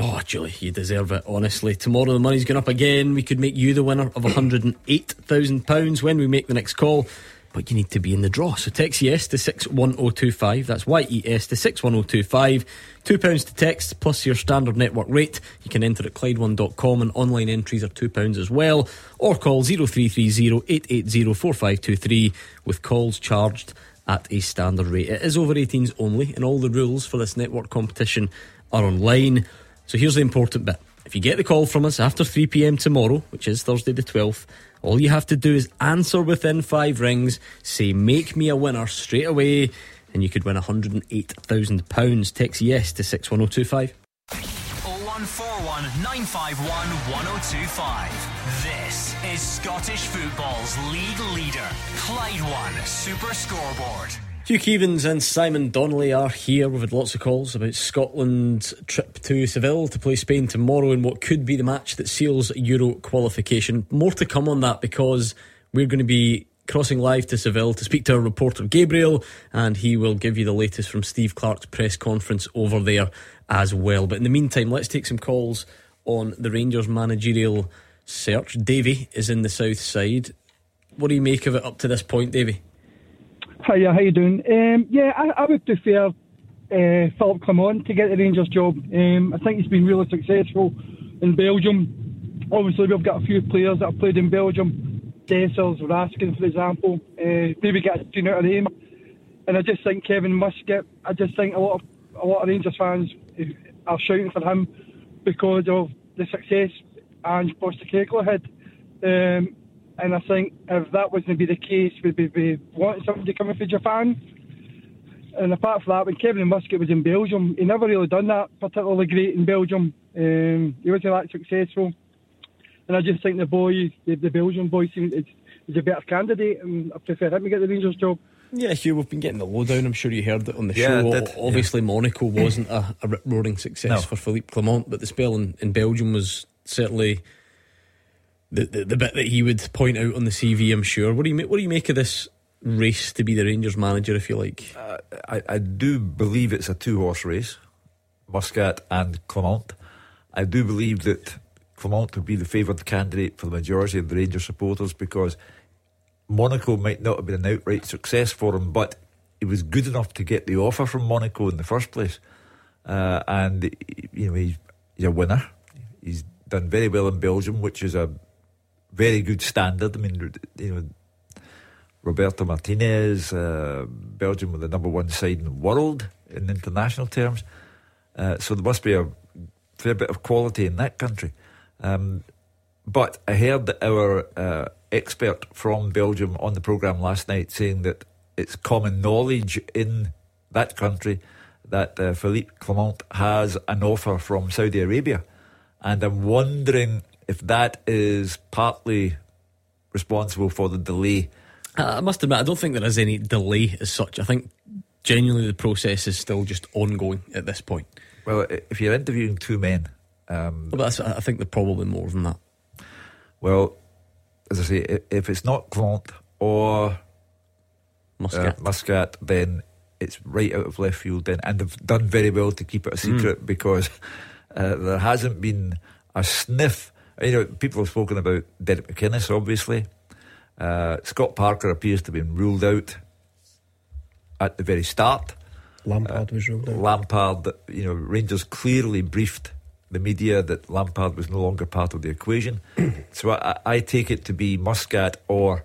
Oh, Julie, you deserve it, honestly. Tomorrow the money's going up again. We could make you the winner of £108,000 when we make the next call, but you need to be in the draw. So text YES to 61025. That's YES to 61025. £2 to text plus your standard network rate. You can enter at Clyde1.com, and online entries are £2 as well. Or call 0330 880 4523, with calls charged at a standard rate. It is over 18s only, and all the rules for this network competition are online. So here's the important bit. If you get the call from us after 3pm tomorrow, which is Thursday the 12th, all you have to do is answer within five rings, say make me a winner straight away, and you could win £108,000. Text YES to 61025. 01419511025. This is Scottish football's league leader, Clyde 1 Super Scoreboard. Hugh Keevans and Simon Donnelly are here. We've had lots of calls about Scotland's trip to Seville to play Spain tomorrow in what could be the match that seals Euro qualification. More to come on that, because we're going to be crossing live to Seville to speak to our reporter Gabriel, and he will give you the latest from Steve Clark's press conference over there as well. But in the meantime, let's take some calls on the Rangers managerial search. Davey is in the south side. What do you make of it up to this point, Davey? Hiya, how you doing? I would prefer Philippe Clement to get the Rangers job. I think he's been really successful in Belgium. Obviously, we've got a few players that have played in Belgium. Dessers, Raskin, for example. Maybe get a tune out of him. And I just think Kevin Muscat, I just think a lot of Rangers fans are shouting for him because of the success Ange Postecoglou had. And I think if that wasn't to be the case, we'd be wanting somebody coming from Japan. And apart from that, when Kevin Muscat was in Belgium, he never really done that particularly great in Belgium. He wasn't that successful. And I just think the Belgian boy, is a better candidate, and I prefer him to get the Rangers job. Yeah, Hugh, we've been getting the lowdown. I'm sure you heard it on the show. I did. Obviously, yeah. Monaco wasn't a rip-roaring success for Philippe Clement, but the spell in Belgium was certainly the bit that he would point out on the CV, I'm sure. What do you make of this race to be the Rangers manager, if you like? I do believe it's a two-horse race, Muscat and Clement. I do believe that Clement would be the favoured candidate for the majority of the Rangers supporters, because Monaco might not have been an outright success for him, but he was good enough to get the offer from Monaco in the first place. And you know, he's a winner. He's done very well in Belgium, which is a very good standard. I mean, you know, Roberto Martinez, Belgium were the number one side in the world in international terms. So there must be a fair bit of quality in that country. But I heard that our expert from Belgium on the programme last night saying that it's common knowledge in that country that Philippe Clement has an offer from Saudi Arabia. And I'm wondering if that is partly responsible for the delay. I must admit, I don't think there is any delay as such. I think genuinely the process is still just ongoing at this point. Well, if you're interviewing two men, but I think they're probably more than that. Well, as I say, if it's not Clement or Muscat, then it's right out of left field then. And they've done very well to keep it a secret, because there hasn't been a sniff. You know, people have spoken about Derek McInnes, obviously. Scott Parker appears to have been ruled out at the very start. Lampard was ruled out. Lampard, you know, Rangers clearly briefed the media that Lampard was no longer part of the equation. So I take it to be Muscat or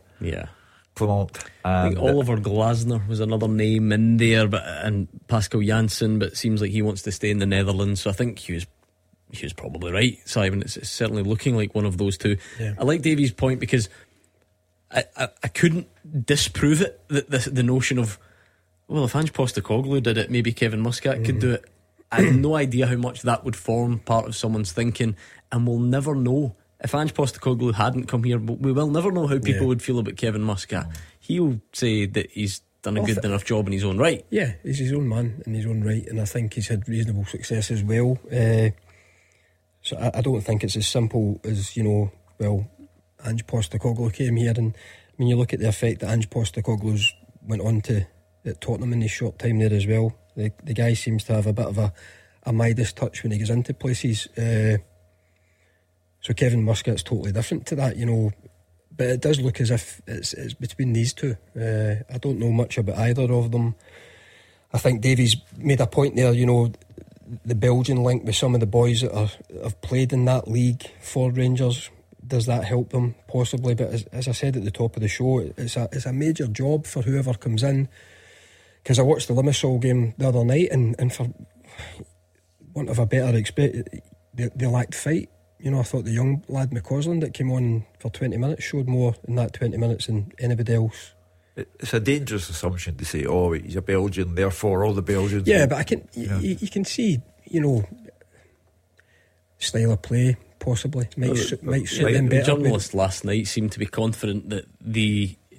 Clement. I think Oliver Glasner was another name in there, and Pascal Janssen, but it seems like he wants to stay in the Netherlands. So I think He was probably right, Simon. It's certainly looking like one of those two. Yeah. I like Davey's point, because I couldn't disprove it, the notion of, well, if Ange Postecoglou did it, maybe Kevin Muscat could do it. I have no idea how much that would form part of someone's thinking, and we'll never know. If Ange Postecoglou hadn't come here, we will never know how people would feel about Kevin Muscat. He'll say that he's done a good enough job in his own right. Yeah, he's his own man in his own right, and I think he's had reasonable success as well. So I don't think it's as simple as, you know, well, Ange Postecoglou came here, and I mean, you look at the effect that Ange Postecoglou's went on to at Tottenham in his short time there as well. The guy seems to have a bit of a Midas touch when he goes into places. So Kevin Muscat's totally different to that, you know. But it does look as if it's between these two. I don't know much about either of them. I think Davey's made a point there, you know, the Belgian link with some of the boys that have played in that league for Rangers. Does that help them? Possibly. But as I said at the top of the show, it's a major job for whoever comes in, because I watched the Limassol game the other night, and for want of a better they lacked fight. You know, I thought the young lad McCausland that came on for 20 minutes showed more in that 20 minutes than anybody else. It's a dangerous assumption to say, oh, he's a Belgian, therefore all the Belgians. Yeah, but I can, you can see, you know, style of play possibly might suit them better. The journalist last night seemed to be confident that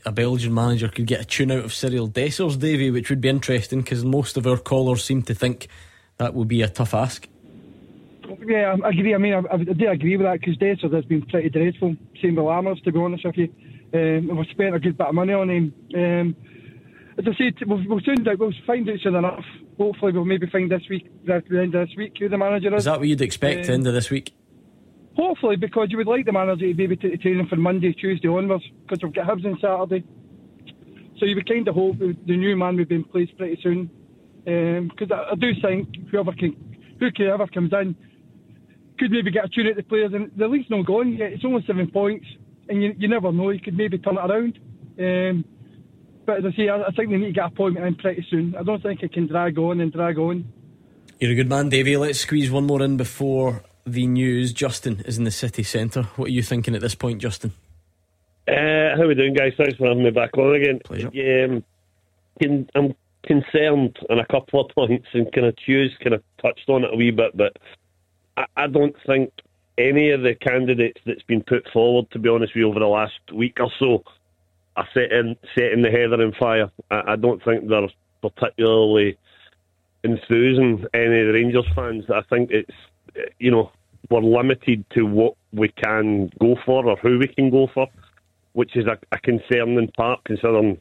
a Belgian manager could get a tune out of Cyril Dessers, Davey, which would be interesting because most of our callers seem to think that would be a tough ask. Yeah, I agree. I mean, I do agree with that because Dessers has been pretty dreadful. Same with Lammers, to be honest with you. We've spent a good bit of money on him. As I said, we'll find out soon enough. Hopefully, we'll maybe find this week, at the end of this week, who the manager is. Is that what you'd expect at the end of this week? Hopefully, because you would like the manager to be able to take training for Monday, Tuesday onwards, because we've got Hibs on Saturday. So you would kind of hope the new man would be in place pretty soon. Because I do think whoever comes in could maybe get a tune at the players, and the league's not gone yet. It's only 7 points, and you never know. You could maybe turn it around. But as I say, I think they need to get a point in pretty soon. I don't think it can drag on. You're a good man, Davey. Let's squeeze one more in before the news. Justin is in the city centre. What are you thinking at this point, Justin? How are we doing, guys? Thanks for having me back on again. Pleasure. I'm concerned on a couple of points, and kind of touched on it a wee bit, but I don't think any of the candidates that's been put forward, to be honest with you, over the last week or so are setting the heather on fire. I don't think they're particularly enthusing any of the Rangers fans. I think it's, we're limited to what we can go for or who we can go for, which is a concerning part, considering,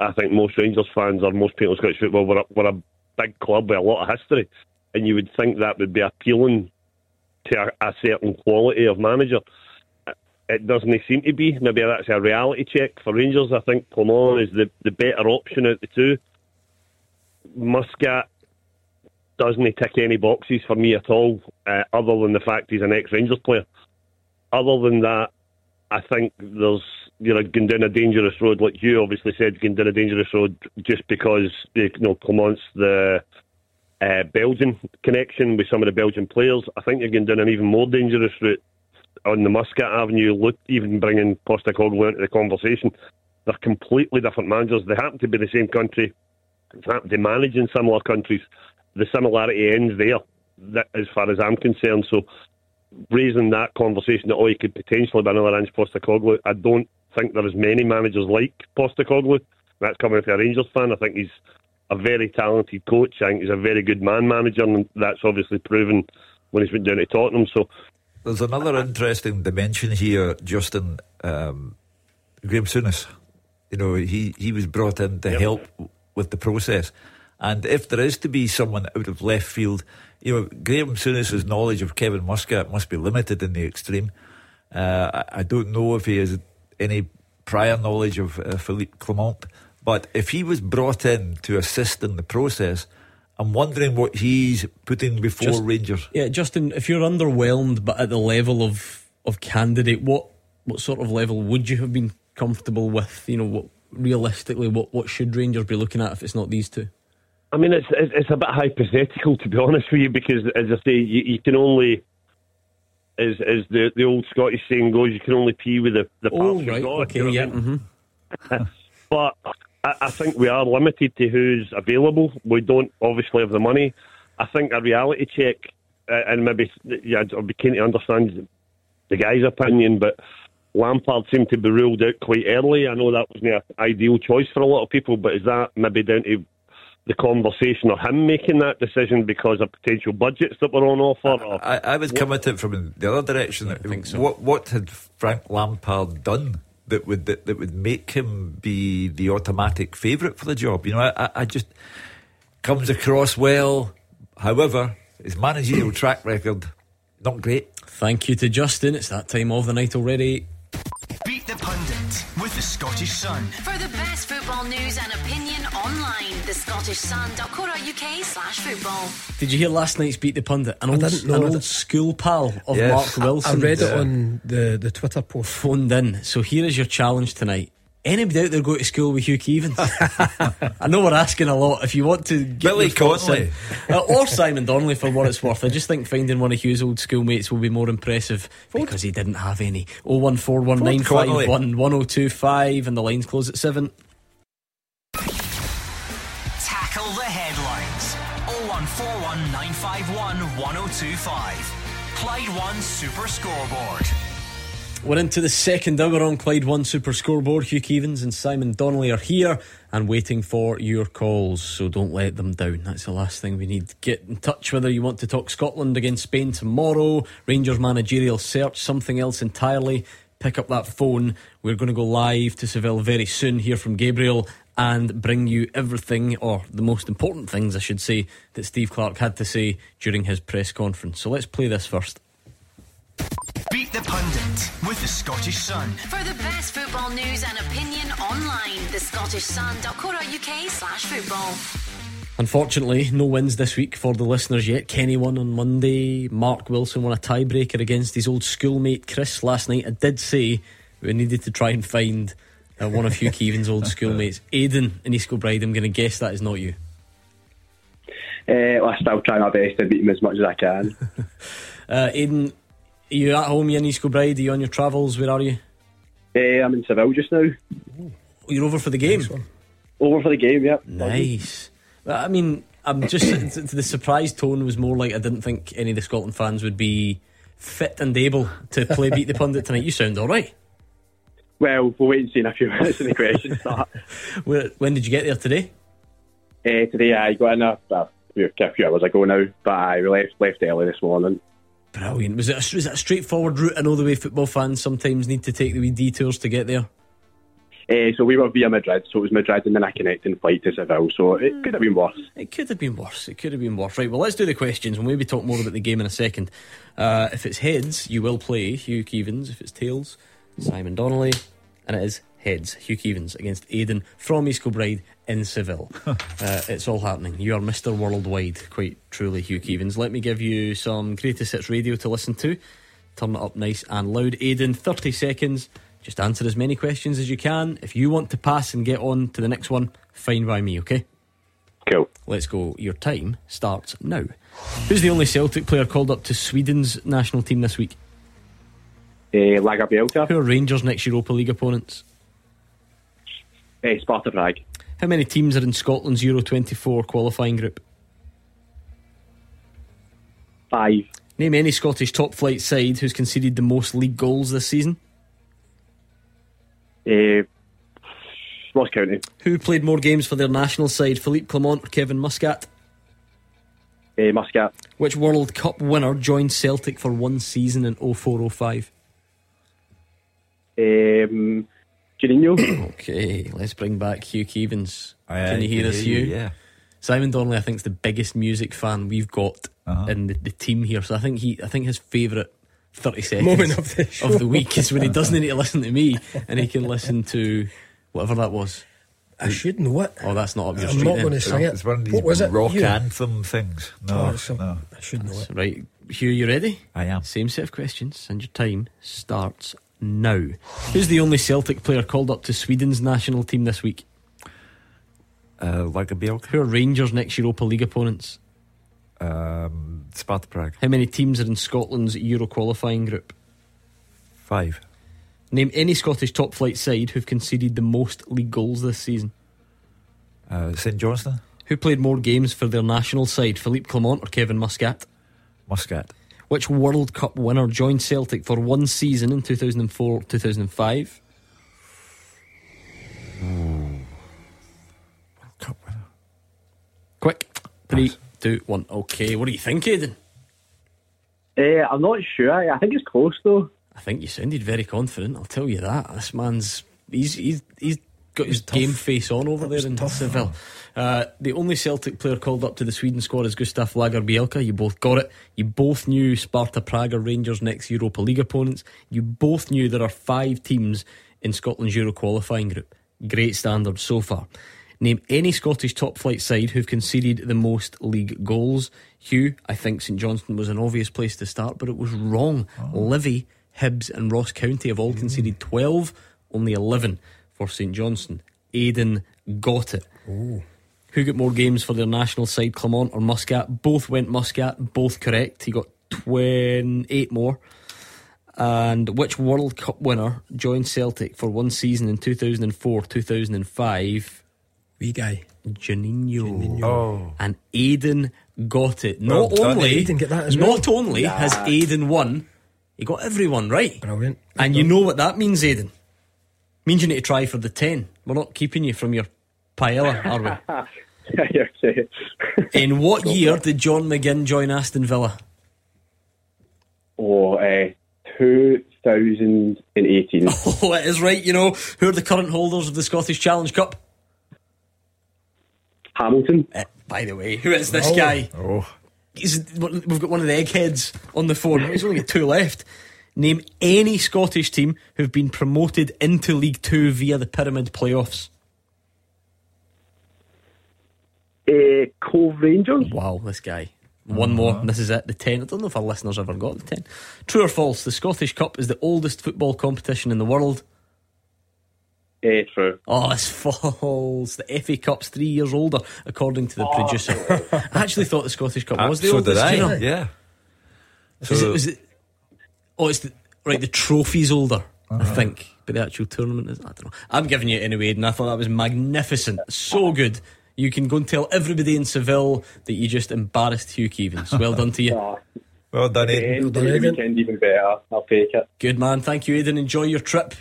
I think most Rangers fans or most people in Scottish football we're a big club with a lot of history, and you would think that would be appealing to a certain quality of manager. It doesn't seem to be. Maybe that's a reality check for Rangers. I think Clement is the better option out of the two. Muscat doesn't tick any boxes for me at all, other than the fact he's an ex-Rangers player. Other than that, I think you're going down a dangerous road, like you obviously said, going down a dangerous road just because Clement's the Belgian connection with some of the Belgian players. I think you're going down an even more dangerous route on the Muscat Avenue, even bringing Postecoglou into the conversation. They're completely different managers. They happen to be the same country. They happen to manage in similar countries. The similarity ends there, that, as far as I'm concerned. So raising that conversation that he could potentially be another Ange Postecoglou, I don't think there is many managers like Postecoglou. That's coming from a Rangers fan. I think he's a very talented coach. I think he's a very good manager, and that's obviously proven when he's went down to Tottenham. So there's another interesting dimension here, Justin. Graham Souness, he was brought in to help with the process, and if there is to be someone out of left field, Graham Souness's knowledge of Kevin Muscat must be limited in the extreme. I don't know if he has any prior knowledge of Philippe Clement, but if he was brought in to assist in the process, I'm wondering what he's putting before Rangers. Yeah, Justin, if you're underwhelmed but at the level of candidate, what sort of level would you have been comfortable with? Realistically, what should Rangers be looking at if it's not these two? I mean, it's a bit hypothetical, to be honest with you, because, as I say, you can only, as the old Scottish saying goes, you can only pee with the parts you've got. Okay, yeah. I mean? Mm-hmm. But I think we are limited to who's available. We don't obviously have the money. I think a reality check, and maybe I'd be keen to understand the guy's opinion, but Lampard seemed to be ruled out quite early. I know that wasn't an ideal choice for a lot of people, but is that maybe down to the conversation or him making that decision because of potential budgets that were on offer? I would come at it from the other direction. I think so. What had Frank Lampard done that would make him be the automatic favourite for the job? I just comes across well. However, his managerial track record not great. Thank you to Justin. It's that time of the night already. Beat the Pundit with the Scottish Sun. For the best football news and opinion online, thescottishsun.co.uk/football. Did you hear last night's Beat the Pundit? An old school pal of Mark Wilson. I read it on the Twitter post. Phoned in. So here is your challenge tonight. Anybody out there go to school with Hugh Keevans? I know we're asking a lot. If you want to get Billy Conley or Simon Donnelly, for what it's worth, I just think finding one of Hugh's old schoolmates will be more impressive because he didn't have any. 01419511025, and the lines close at 7. Tackle the headlines. 0141 951 1025. Clyde 1 Super Scoreboard. We're into the second hour on Clyde 1 Super Scoreboard. Hugh Keevans and Simon Donnelly are here and waiting for your calls, so don't let them down. That's the last thing we need. Get in touch whether you want to talk Scotland against Spain tomorrow, Rangers managerial search, something else entirely. Pick up that phone. We're going to go live to Seville very soon, hear from Gabriel and bring you everything, or the most important things I should say, that Steve Clark had to say during his press conference. So let's play this first. Beat the Pundit with the Scottish Sun. For the best football news and opinion online, thescottishsun.co.uk/football. Unfortunately, no wins this week for the listeners yet. Kenny won on Monday. Mark Wilson won a tiebreaker against his old schoolmate Chris last night. I did say we needed to try and find one of Hugh Keevans' old schoolmates. Aidan in East Kilbride. I'm going to guess that is not you. Well, I still try my best to beat him as much as I can. Aidan, are you at home? You're in East Kilbride? Are you on your travels? Where are you? I'm in Seville just now. Oh, you're over for the game? Nice one. Over for the game, yeah. Nice. Well, I mean, I'm just the surprise tone was more like I didn't think any of the Scotland fans would be fit and able to play Beat the Pundit tonight. You sound alright. Well, we'll wait and see in a few minutes when the questions start. When did you get there today? Today I got in a few hours ago now, but I left early this morning. Brilliant. Was it a straightforward route? I know the way football fans sometimes need to take the wee detours to get there. So we were via Madrid, so it was Madrid and then a connecting flight to Seville, so it could have been worse. Right, well, let's do the questions and we'll maybe talk more about the game in a second. If it's heads, you will play Hugh Keevans. If it's tails, Simon Donnelly. And it is heads. Hugh Keevans against Aidan from East Kilbride in Seville. It's all happening. You are Mr. Worldwide, quite truly, Hugh Keevans. Let me give you some Greatest Hits radio to listen to. Turn it up nice and loud. Aidan, 30 seconds. Just answer as many questions as you can. If you want to pass and get on to the next one, fine by me, okay? Cool. Let's go. Your time starts now. Who's the only Celtic player called up to Sweden's national team this week? Lagerbielka. Who are Rangers' next Europa League opponents? Sparta Prague. How many teams are in Scotland's Euro 24 qualifying group? 5. Name any Scottish top flight side who's conceded the most league goals this season. Ross County. Who played more games for their national side, Philippe Clement or Kevin Muscat? Muscat. Which World Cup winner joined Celtic for one season in 04-05? Girinho. Okay, let's bring back Hugh Keevans. Can you hear us, Hugh? Yeah. Simon Donnelly, I think, is the biggest music fan we've got in the team here. So I think his favourite 30 seconds moment of the week is when he doesn't need to listen to me and he can listen to whatever that was. I should know it. Oh, that's not up your street. I'm not going to sing it. It's one of these rock anthem things. No, I should know it. Right, Hugh, you ready? I am. Same set of questions and your time starts now. Who's the only Celtic player called up to Sweden's national team this week? Lagerbielka. Who are Rangers' next Europa League opponents? Sparta Prague. How many teams are in Scotland's Euro qualifying group? 5. Name any Scottish top flight side who've conceded the most league goals this season. St Johnstone. Who played more games for their national side, Philippe Clement or Kevin Muscat? Muscat. Which World Cup winner joined Celtic for one season in 2004-2005? World Cup winner. Quick. 3, 2, 1. Okay, what do you think, Aidan? I'm not sure. I think it's close though. I think you sounded very confident, I'll tell you that. This man's he's got his tough game face on over there in Seville. The only Celtic player called up to the Sweden squad is Gustav Lagerbielka. You both got it. You both knew Sparta Prague are Rangers' next Europa League opponents. You both knew there are 5 teams in Scotland's Euro qualifying group. Great standard so far. Name any Scottish top flight side who've conceded the most league goals. Hugh, I think St Johnstone was an obvious place to start, but it was wrong. Oh. Livy, Hibs and Ross County have all conceded 12, only 11 for St Johnstone. Aidan got it. Ooh. Who got more games for their national side, Clement or Muscat? Both went Muscat, both correct. He got 28 more. And which World Cup winner joined Celtic for one season in 2004-2005? Wee guy. Juninho. Oh. And Aiden got it. Not well, only Aiden get that as well. Not only has Aiden won, he got everyone right. Brilliant. And you know what that means, Aiden? It means you need to try for the 10. We're not keeping you from your paella, are we? Yeah, you're okay. In what year did John McGinn join Aston Villa? 2018. Oh, it is right, you know. Who are the current holders of the Scottish Challenge Cup? Hamilton. By the way, who is this guy? Oh. We've got one of the eggheads on the phone. He's only got two left. Name any Scottish team who've been promoted into League 2 via the Pyramid Playoffs. Cove Rangers. Wow, this guy. One more, and this is it, the 10. I don't know if our listeners ever got the 10. True or false, the Scottish Cup is the oldest football competition in the world? True. Oh, it's false. The FA Cup's 3 years older, according to the producer. I actually thought the Scottish Cup was the oldest. So did I, yeah. So the trophy's older, I think, but the actual tournament is, I don't know. I'm giving you it anyway, and I thought that was magnificent. So good. You can go and tell everybody in Seville that you just embarrassed Hugh Keevans. Well done to you. Well done, Aidan. Well done, Aidan. Even better. I'll take it. Good man. Thank you, Aidan. Enjoy your trip.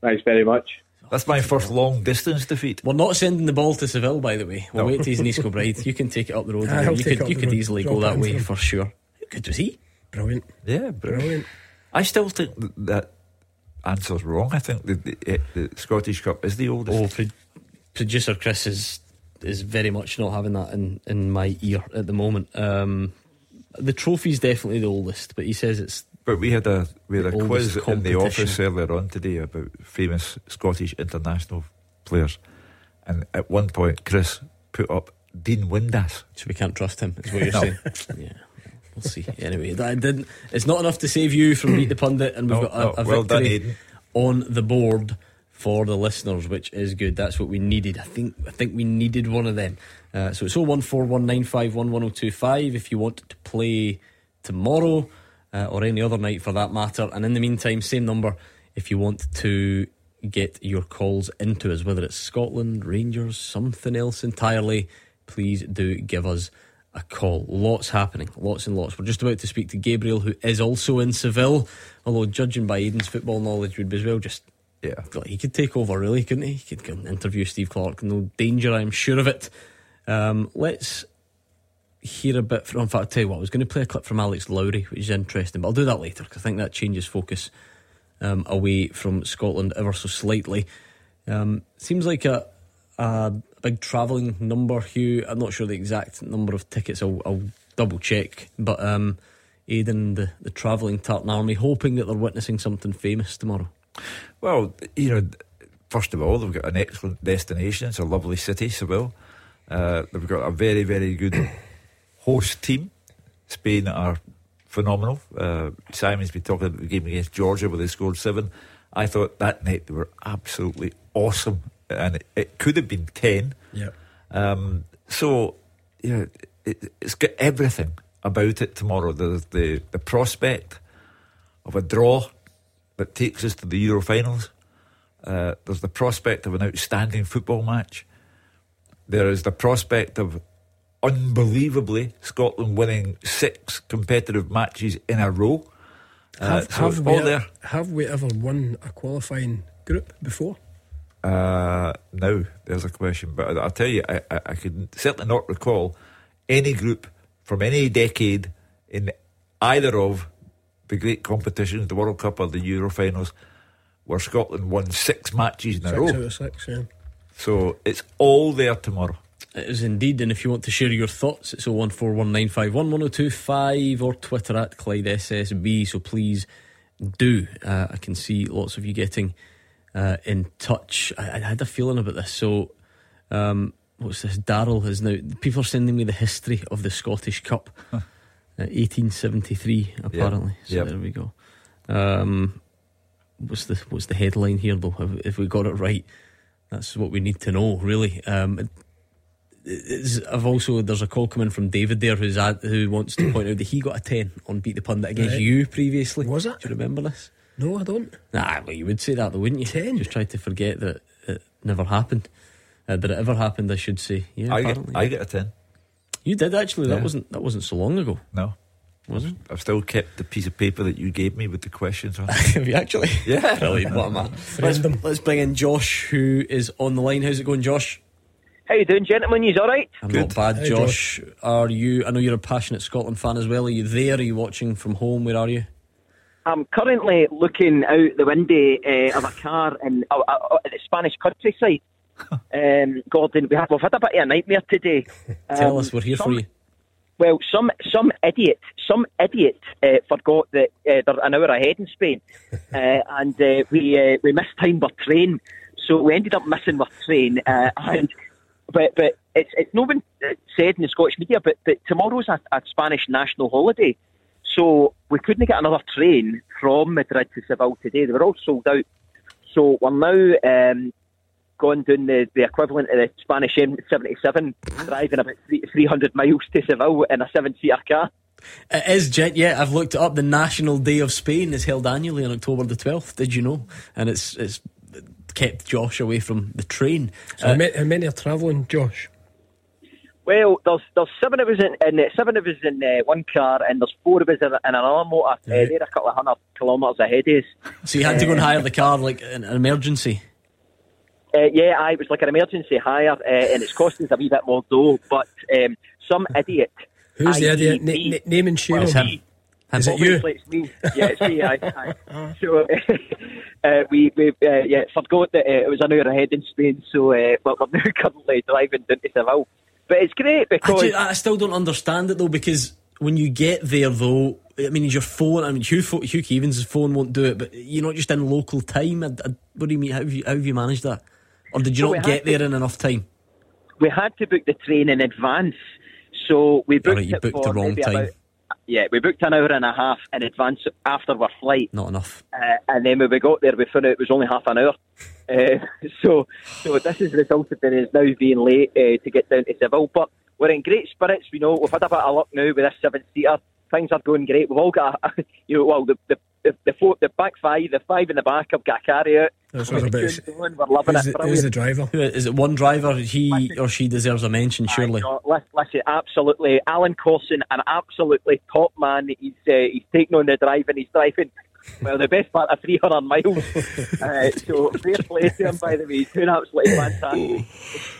Thanks very much. That's my first long distance defeat. We're not sending the ball to Seville, by the way. We'll wait till he's in East Kilbride. You can take it up the road. You could easily go that way for sure. How good was he? Brilliant. Yeah, brilliant. I still think that answer's wrong. I think the Scottish Cup is the oldest. Oh, producer Chris is very much not having that in my ear at the moment. The trophy's definitely the oldest, but he says it's. But we had a quiz in the office earlier on today about famous Scottish international players, and at one point Chris put up Dean Windass. So we can't trust him, is what you're saying? Yeah, we'll see. Anyway, that didn't. It's not enough to save you from Meet the Pundit, and we've got a victory on the board for the listeners, which is good. That's what we needed. I think we needed one of them. So it's 01419511025 if you want to play tomorrow or any other night for that matter. And in the meantime, same number if you want to get your calls into us, whether it's Scotland, Rangers, something else entirely. Please do give us a call. Lots happening, lots and lots. We're just about to speak to Gabriel, who is also in Seville, although judging by Aidan's football knowledge, we'd as well just. Yeah, he could take over, really, couldn't he? He could go and interview Steve Clark. No danger, I'm sure of it. Let's hear a bit from. In fact, I'll tell you what, I was going to play a clip from Alex Lowry, which is interesting, but I'll do that later because I think that changes focus away from Scotland ever so slightly. Seems like a big travelling number, Hugh. I'm not sure the exact number of tickets. I'll double check, but Aidan, the travelling Tartan Army, hoping that they're witnessing something famous tomorrow. Well, you know, first of all, they've got an excellent destination. It's a lovely city, Seville. They've got a very, very good host team. Spain are phenomenal. Simon's been talking about the game against Georgia where they scored 7. I thought that night they were absolutely awesome, and it could have been 10. Yeah. So, you know, it's got everything about it tomorrow. There's the prospect of a draw that takes us to the Euro finals. There's the prospect of an outstanding football match. There is the prospect of, unbelievably, Scotland winning 6 competitive matches in a row. Have we ever won a qualifying group before? No, there's a question. But I'll tell you, I can certainly not recall any group from any decade in either of the great competitions, the World Cup or the Euro finals, where Scotland won 6 matches in a row. 6 out of 6, yeah. So it's all there tomorrow. It is indeed. And if you want to share your thoughts, it's 01419511025 or Twitter at Clyde SSB. So please do. I can see lots of you getting in touch. I had a feeling about this. So what's this? Daryl is now. People are sending me the history of the Scottish Cup. 1873 apparently. Yep. So there we go. What's the headline here though? If we got it right, that's what we need to know, really. There's a call coming from David there who wants to point out that he got a 10 on Beat the Pundit against you previously. Was it? Do you remember this? No, I don't. Well, you would say that though, wouldn't you? 10. Just tried to forget that it never happened. that it ever happened, I should say. Yeah, I get a 10. You did actually. Yeah. That wasn't so long ago. No, was it? I've still kept the piece of paper that you gave me with the questions on. Have you actually? Yeah. Brilliant. What a man. Let's bring in Josh, who is on the line. How's it going, Josh? How you doing, gentlemen? You all right? I'm good. Not bad, hey, Josh. Are you? I know you're a passionate Scotland fan as well. Are you there? Are you watching from home? Where are you? I'm currently looking out the window of a car in the Spanish countryside. Gordon, we've had a bit of a nightmare today. Tell us, we're here for you. Well, some idiot forgot that they're an hour ahead in Spain, and we mistimed our train, so we ended up missing our train. But it's not been said in the Scottish media, but tomorrow's a Spanish national holiday, so we couldn't get another train from Madrid to Seville today. They were all sold out, so we're now. Gone doing the equivalent of the Spanish M77, driving about 300 miles to Seville in a 7-seater car. It is, Jet, yeah, I've looked it up. The National Day of Spain is held annually on October the 12th, did you know? And it's kept Josh away from the train. So how many are travelling, Josh? Well, there's seven of us in one car, and there's four of us in another motor. Right. They're a couple of 100 kilometres ahead of us. So you had to go and hire the car like an emergency? It was like an emergency hire, and it's costing us a wee bit more dough, but some idiot... Who's the idiot? Name and shame. Well, is it you? It's me. Yeah, it's me, aye. So, we forgot that it was an hour ahead in Spain, so we're now currently driving down to Seville. But it's great because... I still don't understand it, though, because when you get there, though, I mean, is your phone... I mean, Hugh Keevans' phone won't do it, but you're not just in local time. What do you mean? How have you managed that? Or did you not get there in enough time? We had to book the train in advance, so we booked it for the wrong time. We booked an hour and a half in advance after our flight. Not enough. And then when we got there, we found out it was only half an hour. So this has resulted in us now being late to get down to Seville. But we're in great spirits. We know we've had a bit of luck now with this 7-seater. Things are going great. We've all got, the back five, the five in the back, I've got a carry out. We're loving it. Who's the driver? Is it one driver? He or she deserves a mention, surely. Listen, absolutely. Alan Corson, an absolutely top man. He's taking on the drive and he's driving, well, the best part of 300 miles. So, fair play to him, by the way. He's doing absolutely fantastic.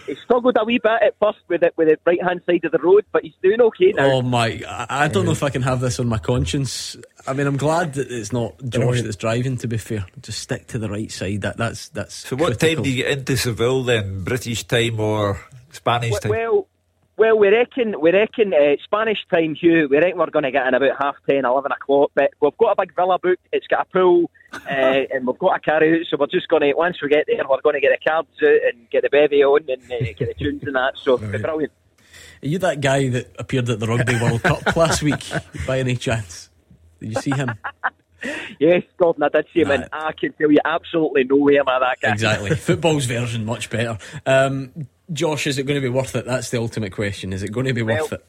He struggled a wee bit at first with the right-hand side of the road, but he's doing okay now. Oh, my. I don't know if I can have this on my conscience. I mean, I'm glad that it's not Josh that's driving, to be fair. Just stick to the right side. That's so what critical. Time do you get into Seville, then? British time or Spanish time? Well, we reckon Spanish time, Hugh. We reckon we're going to get in about 10:30, 11:00. But we've got a big villa booked. It's got a pool, and we've got a carry out. So we're just going to, once we get there, we're going to get the cards out and get the bevy on and get the tunes and that. So it'll be brilliant. Are you that guy that appeared at the Rugby World Cup last week by any chance? Did you see him? Yes, Gordon, I did see him, and I can tell you absolutely nowhere am I that guy. Exactly. Football's version much better. Josh, is it going to be worth it? That's the ultimate question. Is it going to be worth it?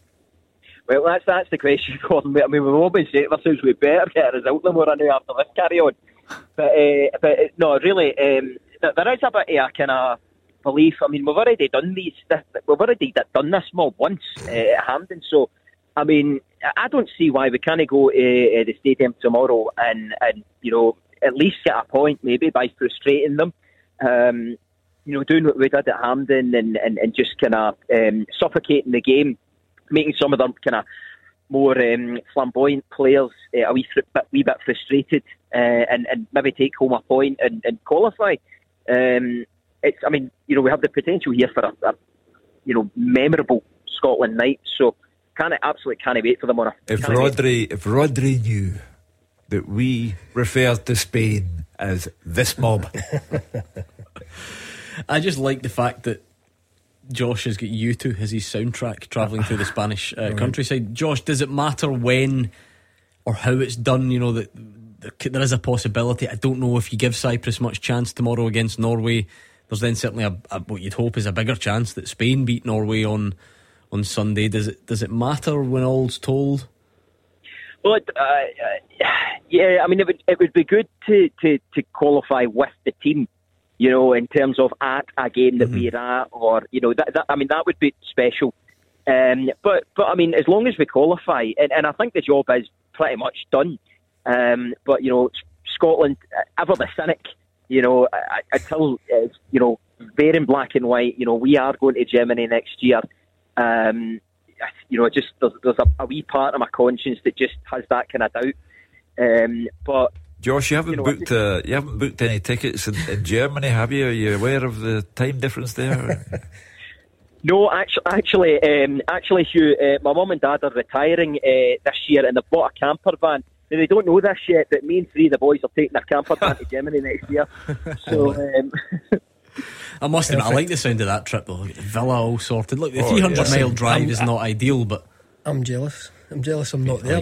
Well, that's the question, Gordon. I mean, we've all been saying to ourselves we better get a result than we're in after this carry on. But no, really, there is a bit of a kind of belief. I mean, we've already done this more once at Hampden. So, I mean, I don't see why we can't go to the stadium tomorrow and at least get a point maybe by frustrating them. Doing what we did at Hampden and just kind of suffocating the game, making some of them kind of more flamboyant players a wee bit frustrated and maybe take home a point and qualify. We have the potential here for a memorable Scotland night. So can't wait for them on. If Rodri knew that we referred to Spain as this mob. I just like the fact that Josh has got you two as his soundtrack travelling through the Spanish countryside. Josh, does it matter when or how it's done? You know, that there is a possibility. I don't know if you give Cyprus much chance tomorrow against Norway. There's then certainly what you'd hope is a bigger chance that Spain beat Norway on Sunday. Does it matter when all's told? Well, it would be good to qualify with the team. you know, in terms of at a game that we're at, or, you know, that would be special. But I mean, as long as we qualify, and I think the job is pretty much done. But, you know, Scotland, ever the cynic, you know, until it's, you know, bare in black and white, you know, we are going to Germany next year. You know, just there's a wee part of my conscience that just has that kind of doubt. But Josh, you haven't booked any tickets in Germany, have you? Are you aware of the time difference there? No, actually, Hugh, my mum and dad are retiring this year, and they've bought a camper van. Now, they don't know this yet, but me and three of the boys are taking their camper van to Germany next year. So. I must admit, I like the sound of that trip though. Villa all sorted. Look, the 300-mile drive is not ideal, but I'm jealous. I'm not there.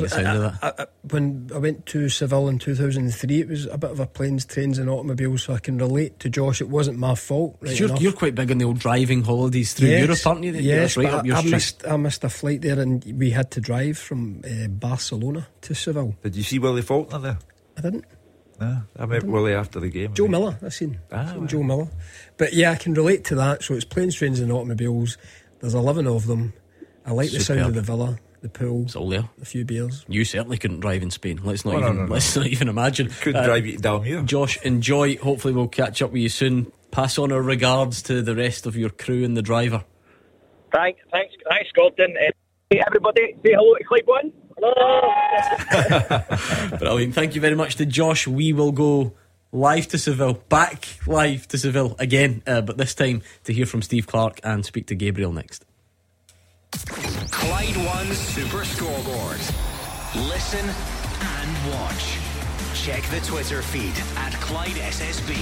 When I went to Seville in 2003, it was a bit of a planes, trains and automobiles, so I can relate to Josh. It wasn't my fault. Right, you're quite big on the old driving holidays through Europe, aren't you? Yes, right, up your street. I missed a flight there, and we had to drive from Barcelona to Seville. Did you see Willie Faulkner there? I didn't. I met Willie after the game. Joe Miller, I've seen. Joe Miller. But yeah, I can relate to that. So it's planes, trains and automobiles. There's 11 of them. I like the sound of the Villa, the pool. It's all there. A few beers. You certainly couldn't drive in Spain. Let's not even imagine. Couldn't drive you down here. Josh, enjoy. Hopefully we'll catch up with you soon. Pass on our regards to the rest of your crew and the driver. Thanks, Gordon. Hey, everybody, say hello to Clyde 1. Brilliant. Thank you very much to Josh. We will go back live to Seville again, but this time to hear from Steve Clark and speak to Gabriel next. Clyde 1 Super Scoreboard. Listen and watch. Check the Twitter feed at Clyde SSB.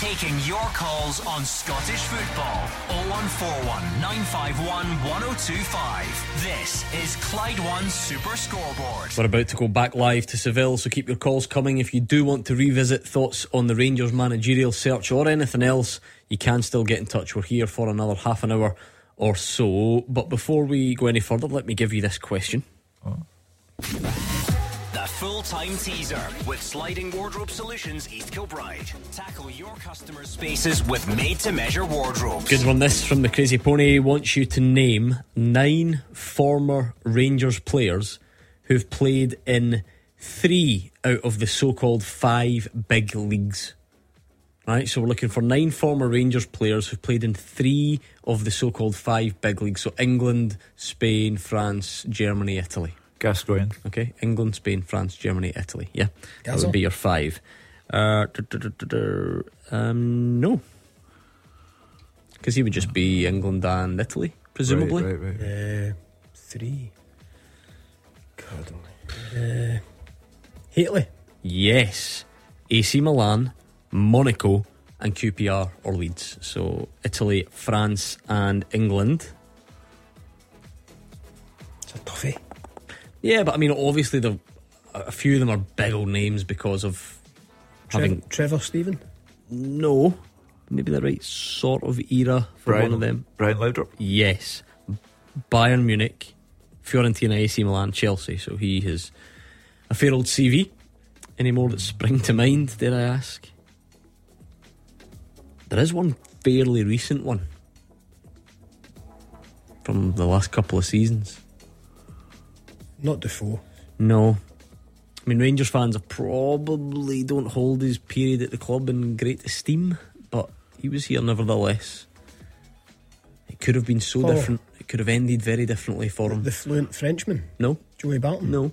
Taking your calls on Scottish football. 0141 951 1025. This is Clyde 1 Super Scoreboard. We're about to go back live to Seville, so keep your calls coming. If you do want to revisit thoughts on the Rangers managerial search or anything else, you can still get in touch. We're here for another half an hour or so. But before we go any further, let me give you this question. Full-time teaser with Sliding Wardrobe Solutions East Kilbride. Tackle your customers' spaces with made-to-measure wardrobes. Good one, this from the Crazy Pony. Wants you to name 9 former Rangers players who've played in 3 out of the so-called 5 big leagues. Right, so we're looking for 9 former Rangers players who've played in 3 of the so-called 5 big leagues. So England, Spain, France, Germany, Italy. Gascoigne. Okay, England, Spain, France, Germany, Italy. Yeah, that would be your 5. No, because he would just be England and Italy, presumably. Right. 3. God only. Hateley. Yes, AC Milan, Monaco, and QPR or Leeds. So Italy, France, and England. It's a toughie. Yeah, but I mean, obviously, a few of them are big old names because of having Trevor Stephen. No, maybe the right sort of era for one of them. Brian Laudrup. Yes, Bayern Munich, Fiorentina, AC Milan, Chelsea. So he has a fair old CV. Any more that spring to mind? Dare I ask? There is one fairly recent one from the last couple of seasons. Not Defoe. No. I mean, Rangers fans probably don't hold his period at the club in great esteem, but he was here nevertheless. It could have been so different. It could have ended very differently for him. The fluent Frenchman? No. Joey Barton? No.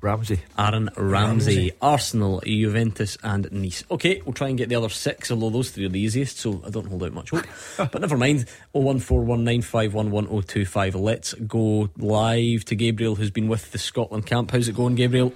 Ramsey. Aaron Ramsey. Arsenal, Juventus and Nice. Okay, we'll try and get the other 6, although those 3 are the easiest, so I don't hold out much hope. But never mind. 01419511025. Let's go live to Gabriel, who's been with the Scotland camp. How's it going, Gabriel?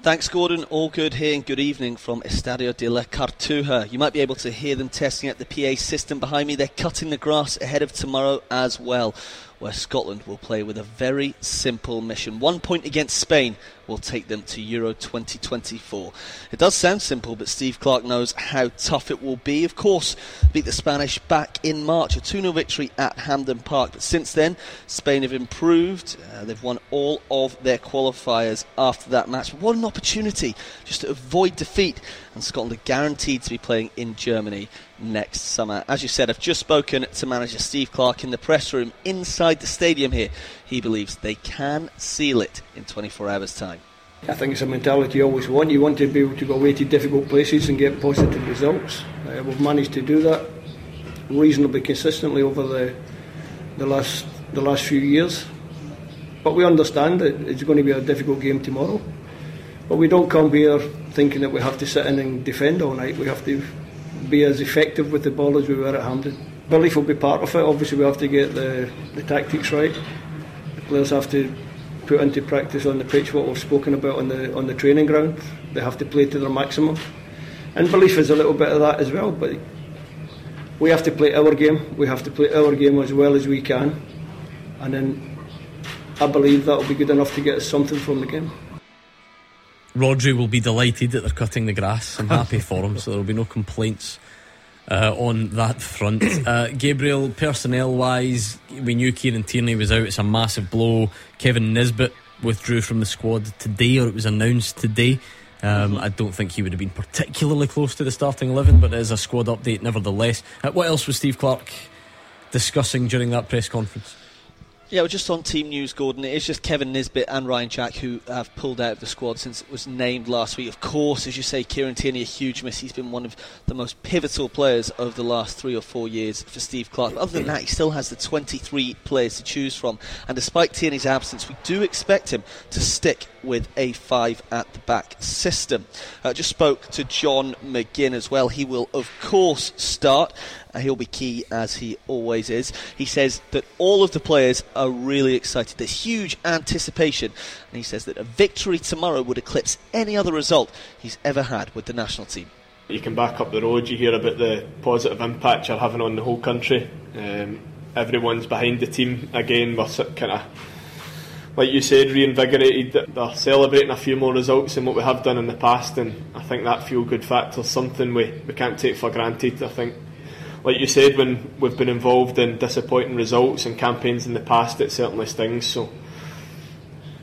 Thanks, Gordon. All good here, and good evening from Estadio de la Cartuja. You might be able to hear them testing out the PA system behind me. They're cutting the grass ahead of tomorrow as well. where Scotland will play with a very simple mission. 1 point against Spain will take them to Euro 2024. It does sound simple, but Steve Clark knows how tough it will be. Of course, beat the Spanish back in March, a 2-0 victory at Hampden Park. But since then, Spain have improved. They've won all of their qualifiers after that match. But what an opportunity just to avoid defeat. And Scotland are guaranteed to be playing in Germany next summer. As you said, I've just spoken to manager Steve Clark in the press room inside the stadium here. He believes they can seal it in 24 hours' time. I think it's a mentality you always want. You want to be able to go away to difficult places and get positive results. We've managed to do that reasonably consistently over the last few years. But we understand that it's going to be a difficult game tomorrow. But we don't come here thinking that we have to sit in and defend all night. We have to be as effective with the ball as we were at Hampden. Belief will be part of it. Obviously we have to get the tactics right. The players have to put into practice on the pitch what we've spoken about on the training ground. They have to play to their maximum. And belief is a little bit of that as well, but we have to play our game. We have to play our game as well as we can. And then I believe that will be good enough to get us something from the game. Rodri will be delighted that they're cutting the grass. I'm happy for him, so there'll be no complaints on that front. Gabriel, personnel-wise, we knew Kieran Tierney was out. It's a massive blow. Kevin Nisbet withdrew from the squad today, or it was announced today. I don't think he would have been particularly close to the starting 11, but it is a squad update nevertheless. What else was Steve Clark discussing during that press conference? Yeah, we're just on team news, Gordon. It's just Kevin Nisbet and Ryan Jack who have pulled out of the squad since it was named last week. Of course, as you say, Kieran Tierney, a huge miss. He's been one of the most pivotal players over the last 3 or 4 years for Steve Clark. But other than that, he still has the 23 players to choose from. And despite Tierney's absence, we do expect him to stick with a five at the back system. I just spoke to John McGinn as well. He will, of course, start. He'll be key as he always is. He says that all of the players are really excited. There's huge anticipation, and he says that a victory tomorrow would eclipse any other result he's ever had with the national team. You can back up the road, you hear about the positive impact you're having on the whole country. Everyone's behind the team again. We're kind of, like you said, reinvigorated. They're celebrating a few more results than what we have done in the past, and I think that feel-good factor is something we can't take for granted, I think. Like you said, when we've been involved in disappointing results and campaigns in the past, it certainly stings. So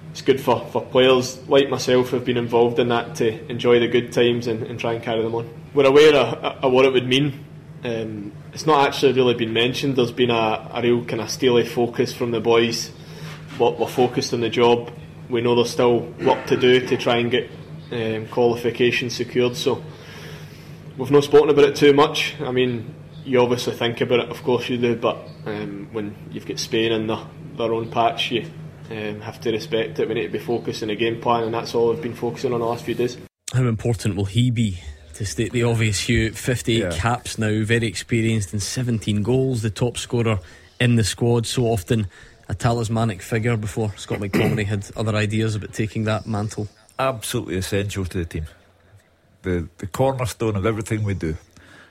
it's good for players like myself who've been involved in that to enjoy the good times and try and carry them on. We're aware of what it would mean. It's not actually really been mentioned. There's been a real kind of steely focus from the boys. We're focused on the job. We know there's still work to do to try and get qualification secured. So we've not spoken about it too much. I mean, you obviously think about it, of course you do, but when you've got Spain in their own patch, you have to respect it. We need to be focused on the game plan, and that's all I've been focusing on the last few days. How important will he be, to state the obvious, Hugh? 58 caps now, very experienced, and 17 goals, the top scorer in the squad. So often a talismanic figure before Scott McTominay had other ideas about taking that mantle. Absolutely essential to the team. The cornerstone of everything we do.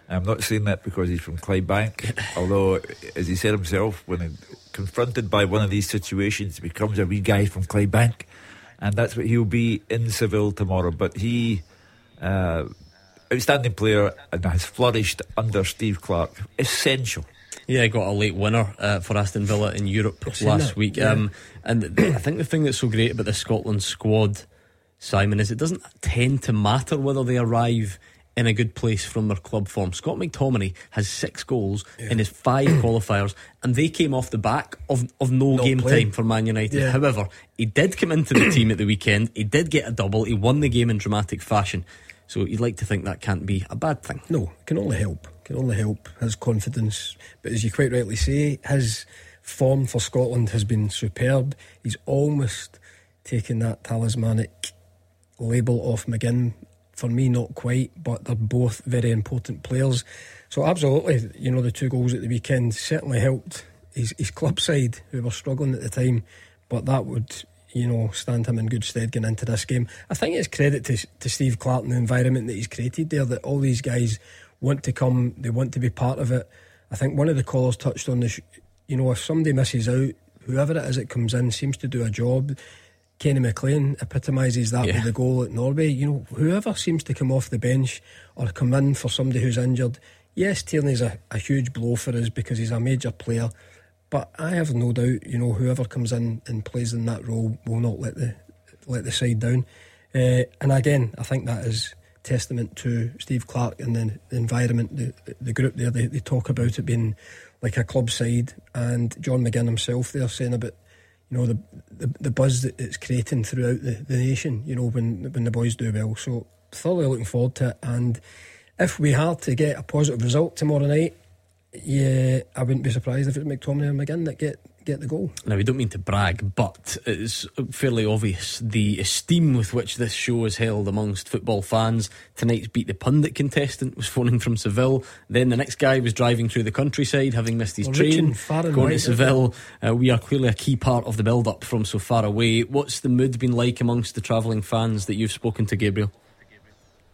I'm not saying that because he's from Clydebank, although, as he said himself, when confronted by one of these situations, he becomes a wee guy from Clydebank, and that's what he'll be in Seville tomorrow. But he, outstanding player, and has flourished under Steve Clark. Essential. Yeah, he got a late winner for Aston Villa in Europe last week. Yeah. And I think the thing that's so great about the Scotland squad, Simon, is it doesn't tend to matter whether they arrive in a good place from their club form. Scott McTominay has 6 goals in his 5 qualifiers, and they came off the back of no game time for Man United. Yeah. However, he did come into the team at the weekend. He did get a double. He won the game in dramatic fashion. So you'd like to think that can't be a bad thing. No, it can only help. It can only help his confidence. But as you quite rightly say, his form for Scotland has been superb. He's almost taken that talismanic label off McGinn. For me, not quite, but they're both very important players. So absolutely, you know, the 2 goals at the weekend certainly helped his club side, who were struggling at the time, but that would, you know, stand him in good stead going into this game. I think it's credit to Steve Clark and the environment that he's created there, that all these guys want to come, they want to be part of it. I think one of the callers touched on this, you know, if somebody misses out, whoever it is that comes in seems to do a job. Kenny McLean epitomises that with the goal at Norway. You know, whoever seems to come off the bench or come in for somebody who's injured. Yes, Tierney's a huge blow for us because he's a major player, but I have no doubt, you know, whoever comes in and plays in that role will not let the side down. And again, I think that is testament to Steve Clark and the environment, the group there. They talk about it being like a club side, and John McGinn himself there saying about, you know, the buzz that it's creating throughout the nation, you know, when the boys do well. So thoroughly looking forward to it, and if we had to get a positive result tomorrow night, yeah, I wouldn't be surprised if it's McTominay and McGinn that get the goal. Now, we don't mean to brag, but it's fairly obvious the esteem with which this show is held amongst football fans. Tonight's Beat the Pundit contestant was phoning from Seville. Then the next guy was driving through the countryside, having missed his train, going to Seville. We are clearly a key part of the build-up from so far away. What's the mood been like amongst the travelling fans that you've spoken to, Gabriel?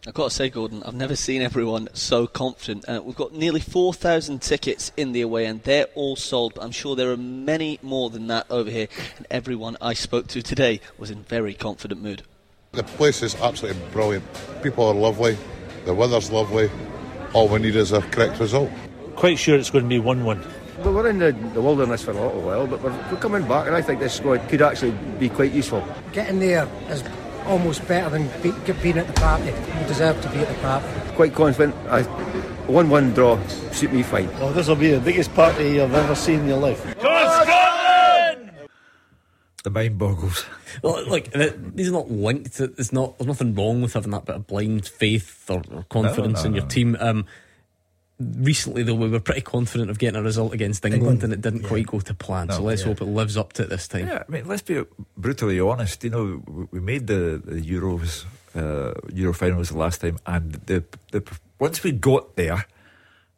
I've got to say, Gordon, I've never seen everyone so confident. We've got nearly 4,000 tickets in the away end. They're all sold, but I'm sure there are many more than that over here. And everyone I spoke to today was in very confident mood. The place is absolutely brilliant. People are lovely. The weather's lovely. All we need is a correct result. Quite sure it's going to be 1-1. Well, we're in the wilderness for a little while, but we're coming back, and I think this squad could actually be quite useful. Getting there is almost better than being at the party. We deserve to be at the party. Quite confident. 1-1 draw suit me fine. Well, this will be the biggest party you've ever seen in your life. Go Scotland! The mind boggles. Well, look, these are not linked. There's nothing wrong with having that bit of blind faith or confidence in your team. Recently, though, we were pretty confident of getting a result against England and it didn't quite go to plan. So let's hope it lives up to it this time. Yeah, I mean, let's be brutally honest. You know, we made the Euros, Euro finals the last time, and the once we got there,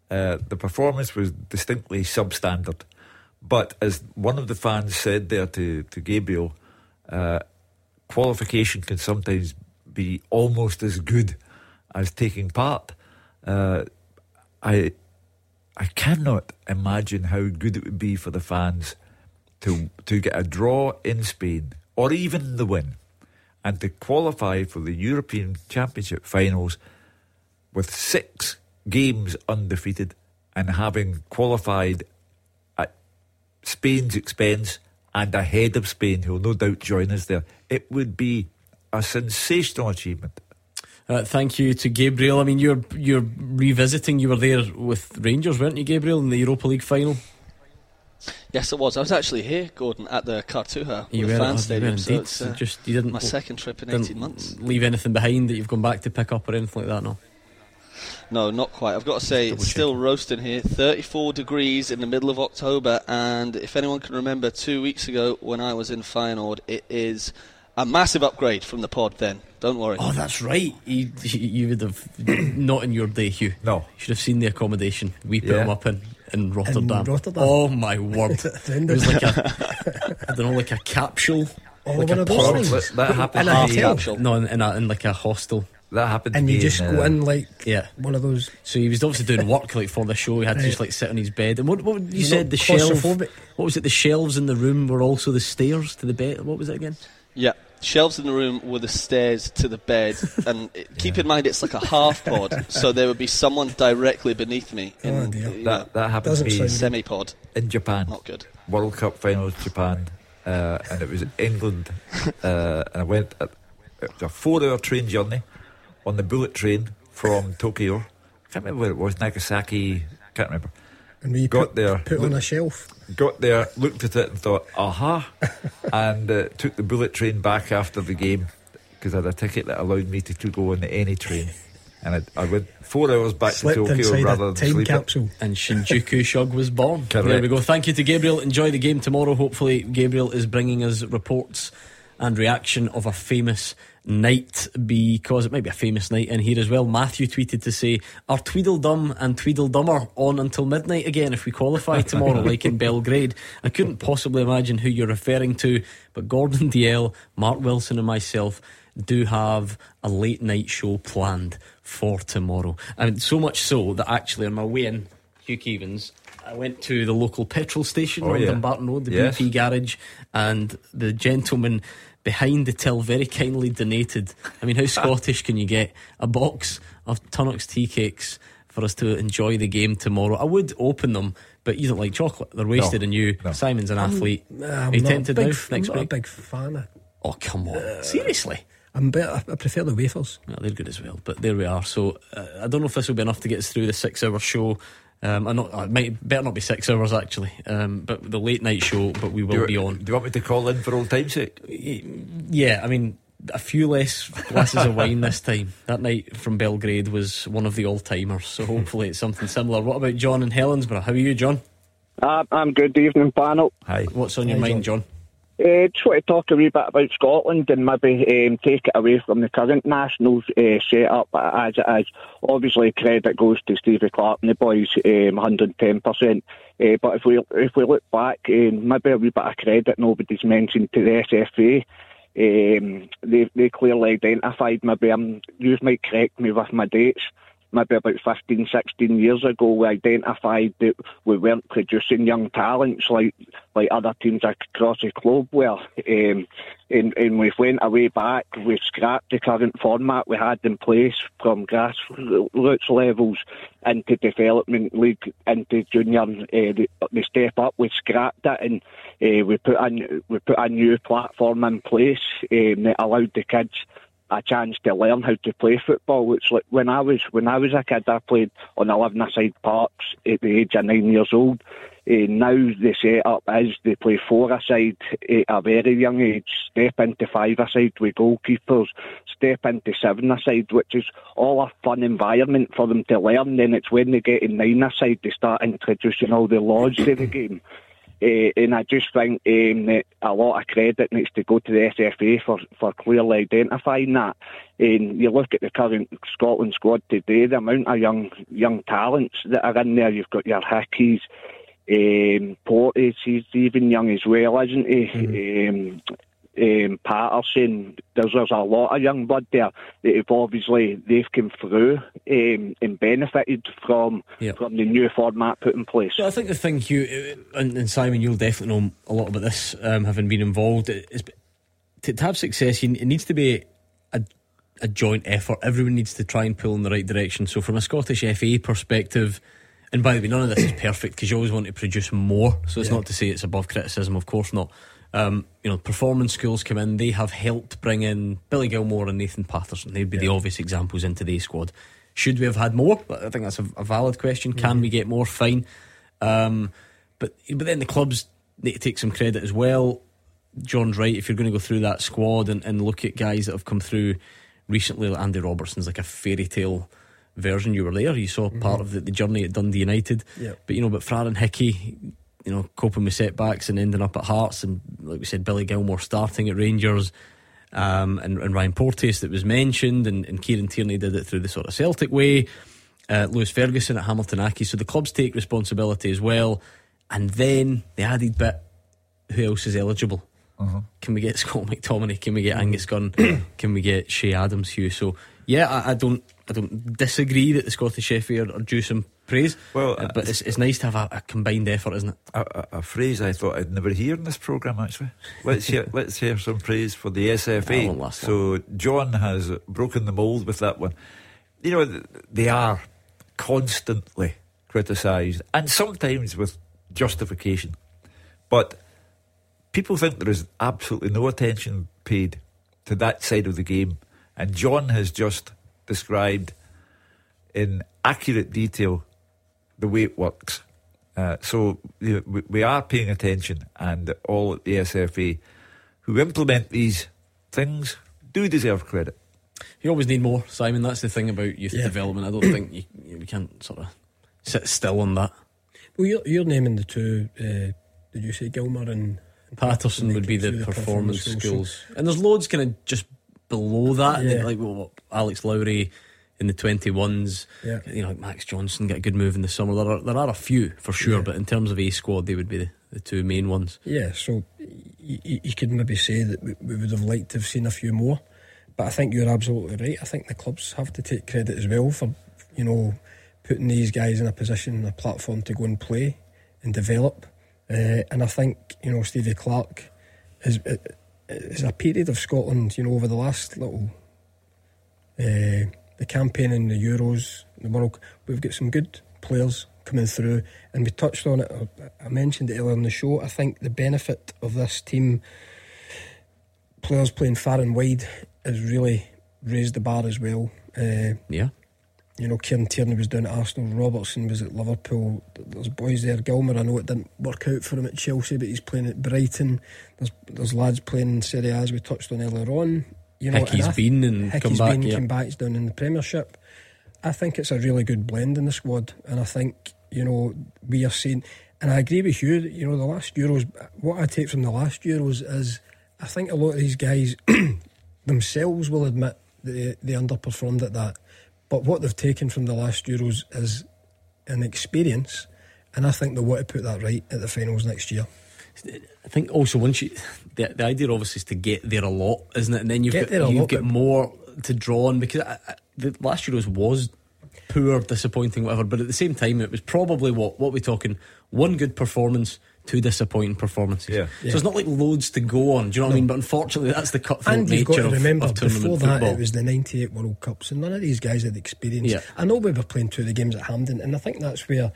the performance was distinctly substandard. But as one of the fans said there to Gabriel, qualification can sometimes be almost as good as taking part. I cannot imagine how good it would be for the fans to get a draw in Spain or even the win and to qualify for the European Championship finals with 6 games undefeated and having qualified at Spain's expense and ahead of Spain, who will no doubt join us there. It would be a sensational achievement. Thank you to Gabriel. I mean, you're revisiting. You were there with Rangers, weren't you, Gabriel, in the Europa League final? Yes, it was. I was actually here, Gordon, at the Cartuja fan stadium. So it's you didn't my second trip in 18 months. Leave anything behind that you've gone back to pick up or anything like that? No. No, not quite. I've got to say, it's still roasting here. 34 degrees in the middle of October, and if anyone can remember 2 weeks ago when I was in Feyenoord, it is a massive upgrade from the pod then. Don't worry. Oh, that's right. You would have not in your day, Hugh. No, you should have seen the accommodation we put him up in Rotterdam. Oh my word! It was like a capsule. All like a pod. That happened in a hotel. No, in like a hostel. That happened. And to you just go in like one of those. So he was obviously doing work like for the show. He had to just like sit on his bed. And what you said the shelf? What was it? The shelves in the room were also the stairs to the bed. What was it again? Yeah. Shelves in the room were the stairs to the bed, and keep in mind it's like a half pod, so there would be someone directly beneath me. That happened to be semi pod in Japan. Not good. World Cup finals, Japan, and it was England, and I went. It was a 4-hour train journey on the bullet train from Tokyo. I can't remember where it was, Nagasaki. Can't remember. And we put on a shelf. Got there, looked at it and thought, aha, and took the bullet train back after the game because I had a ticket that allowed me to go on any train. And I went 4 hours back to Tokyo rather than sleep capsule. And Shinjuku Shug was born. Correct. There we go. Thank you to Gabriel. Enjoy the game tomorrow. Hopefully Gabriel is bringing us reports and reaction of a famous night, because it might be a famous night in here as well. Matthew tweeted to say, are Tweedledum and Tweedledummer on until midnight again if we qualify tomorrow like in Belgrade? I couldn't possibly imagine who you're referring to, but Gordon DL, Mark Wilson and myself do have a late night show planned for tomorrow. And so much so that actually on my way in, Hugh Keevans, I went to the local petrol station on Dumbarton Road, the BP garage, and the gentleman behind the till very kindly donated, I mean, how Scottish can you get, a box of Tunnock's tea cakes for us to enjoy the game tomorrow. I would open them, but you don't like chocolate, they're wasted on you. Simon's an athlete. I'm not tempted now next week? I'm not a big fan of... Oh, come on, seriously? I'm better. I prefer the wafers. No, they're good as well. But there we are. So I don't know if this will be enough to get us through the 6 hour show. Better not be 6 hours actually. But the late night show. But we will be on. Do you want me to call in for old time's sake? Yeah, I mean, a few less glasses of wine this time. That night from Belgrade was one of the all timers. So hopefully it's something similar. What about John in Helensburgh? How are you, John? I'm good. Good evening, panel. Hi. What's on your mind, John? Just want to talk a wee bit about Scotland and maybe take it away from the current national set-up as it is. Obviously, credit goes to Stevie Clark and the boys, 110%. But if we look back, maybe a wee bit of credit nobody's mentioned to the SFA. They clearly identified, maybe you might correct me with my dates, maybe about 15, 16 years ago, we identified that we weren't producing young talents like other teams across the globe were. And we went away back, we scrapped the current format we had in place from grassroots levels into development league, into junior, the step up, we scrapped it and we put a new platform in place that allowed the kids a chance to learn how to play football. It's like when I was a kid, I played on 11-a-side parks at the age of 9 years old. Now the set-up is they play 4-a-side at a very young age, step into 5-a-side with goalkeepers, step into 7-a-side, which is all a fun environment for them to learn. Then it's when they get in 9-a-side, they start introducing all the laws to the game. And I just think that a lot of credit needs to go to the SFA for clearly identifying that. And you look at the current Scotland squad today, the amount of young talents that are in there. You've got your Hickeys, Portis, he's even young as well, isn't he? Mm-hmm. Patterson, there's a lot of young blood there that have obviously they've come through and benefited from the new format put in place. Well, I think the thing, Hugh and Simon, you'll definitely know a lot about this, having been involved, is to have success, it needs to be a joint effort. Everyone needs to try and pull in the right direction. So from a Scottish FA perspective, and by the way, none of this is perfect because you always want to produce more, so it's not to say it's above criticism, of course not. Performance schools come in. They have helped bring in Billy Gilmore and Nathan Patterson. They'd be the obvious examples in today's squad. Should we have had more? I think that's a valid question. Can we get more? Fine. But then the clubs need to take some credit as well. John's right. If you're going to go through that squad and look at guys that have come through recently, like Andy Robertson's like a fairy tale version. You were there. You saw part of the journey at Dundee United. Yep. But Farrar and Hickey, coping with setbacks and ending up at Hearts, and like we said, Billy Gilmore starting at Rangers, and Ryan Porteous that was mentioned, and Kieran Tierney did it through the sort of Celtic way, Lewis Ferguson at Hamilton Accies. So the clubs take responsibility as well, and then the added bit, who else is eligible? Can we get Scott McTominay? Can we get Angus Gunn? Can we get Shea Adams, Hugh? So yeah, I don't disagree that the Scottish FA are due some praise. Well, but it's nice to have a combined effort, isn't it? A phrase I thought I'd never hear in this programme, actually. Let's hear some praise for the SFA. So John has broken the mould with that one. They are constantly criticised, and sometimes with justification, but people think there is absolutely no attention paid to that side of the game. And John has just described in accurate detail the way it works. So we are paying attention, and all at the SFA who implement these things do deserve credit. You always need more, Simon. That's the thing about youth development. I don't think you can't sort of sit still on that. Well, you're naming the two, did you say Gilmore and Patterson would be the performance schools. And there's loads kind of just below that, Alex Lowry in the 21s, Max Johnson got a good move in the summer. There are a few for sure, but in terms of A squad, they would be the two main ones. Yeah, so you could maybe say that we would have liked to have seen a few more, but I think you're absolutely right. I think the clubs have to take credit as well for putting these guys in a position, a platform to go and play. and develop. And I think, you know, Stevie Clark is a period of Scotland, you know, over the last little the campaign in the Euros, the World, we've got some good players coming through, and we touched on it. I mentioned it earlier on the show. I think the benefit of this team, players playing far and wide, has really raised the bar as well. Yeah. You know, Kieran Tierney was down at Arsenal, Robertson was at Liverpool, there's boys there. Gilmer, I know it didn't work out for him at Chelsea, but he's playing at Brighton. There's lads playing in Serie A, as we touched on earlier on. You know, Hickey's come back, he's down in the Premiership. I think it's a really good blend in the squad, and I think, you know, we are seeing, and I agree with you, you know, the last Euros, what I take from the last Euros is, I think a lot of these guys themselves will admit that they underperformed at that. But what they've taken from the last Euros is an experience, and I think they'll want to put that right at the finals next year. I think also once you, the idea obviously is to get there a lot, isn't it? And then you've got more to draw on, because the last Euros was poor, disappointing, whatever. But at the same time, it was probably what we're talking, one good performance, two disappointing performances. Yeah. So it's not like loads to go on. Do you know what I mean? But unfortunately, that's the cutthroat nature. And you've got to remember, before that, football. It was the 98 World Cups, and none of these guys had experience. Yeah. I know we were playing two of the games at Hampden, and I think that's where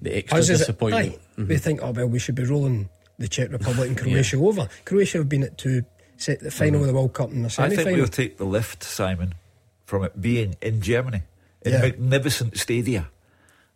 the extra disappointment. We think, oh well, we should be rolling the Czech Republic and Croatia over. Croatia have been at the final of the World Cup and the semi-final. I think we'll take the lift, Simon, from it being in Germany, in magnificent stadia.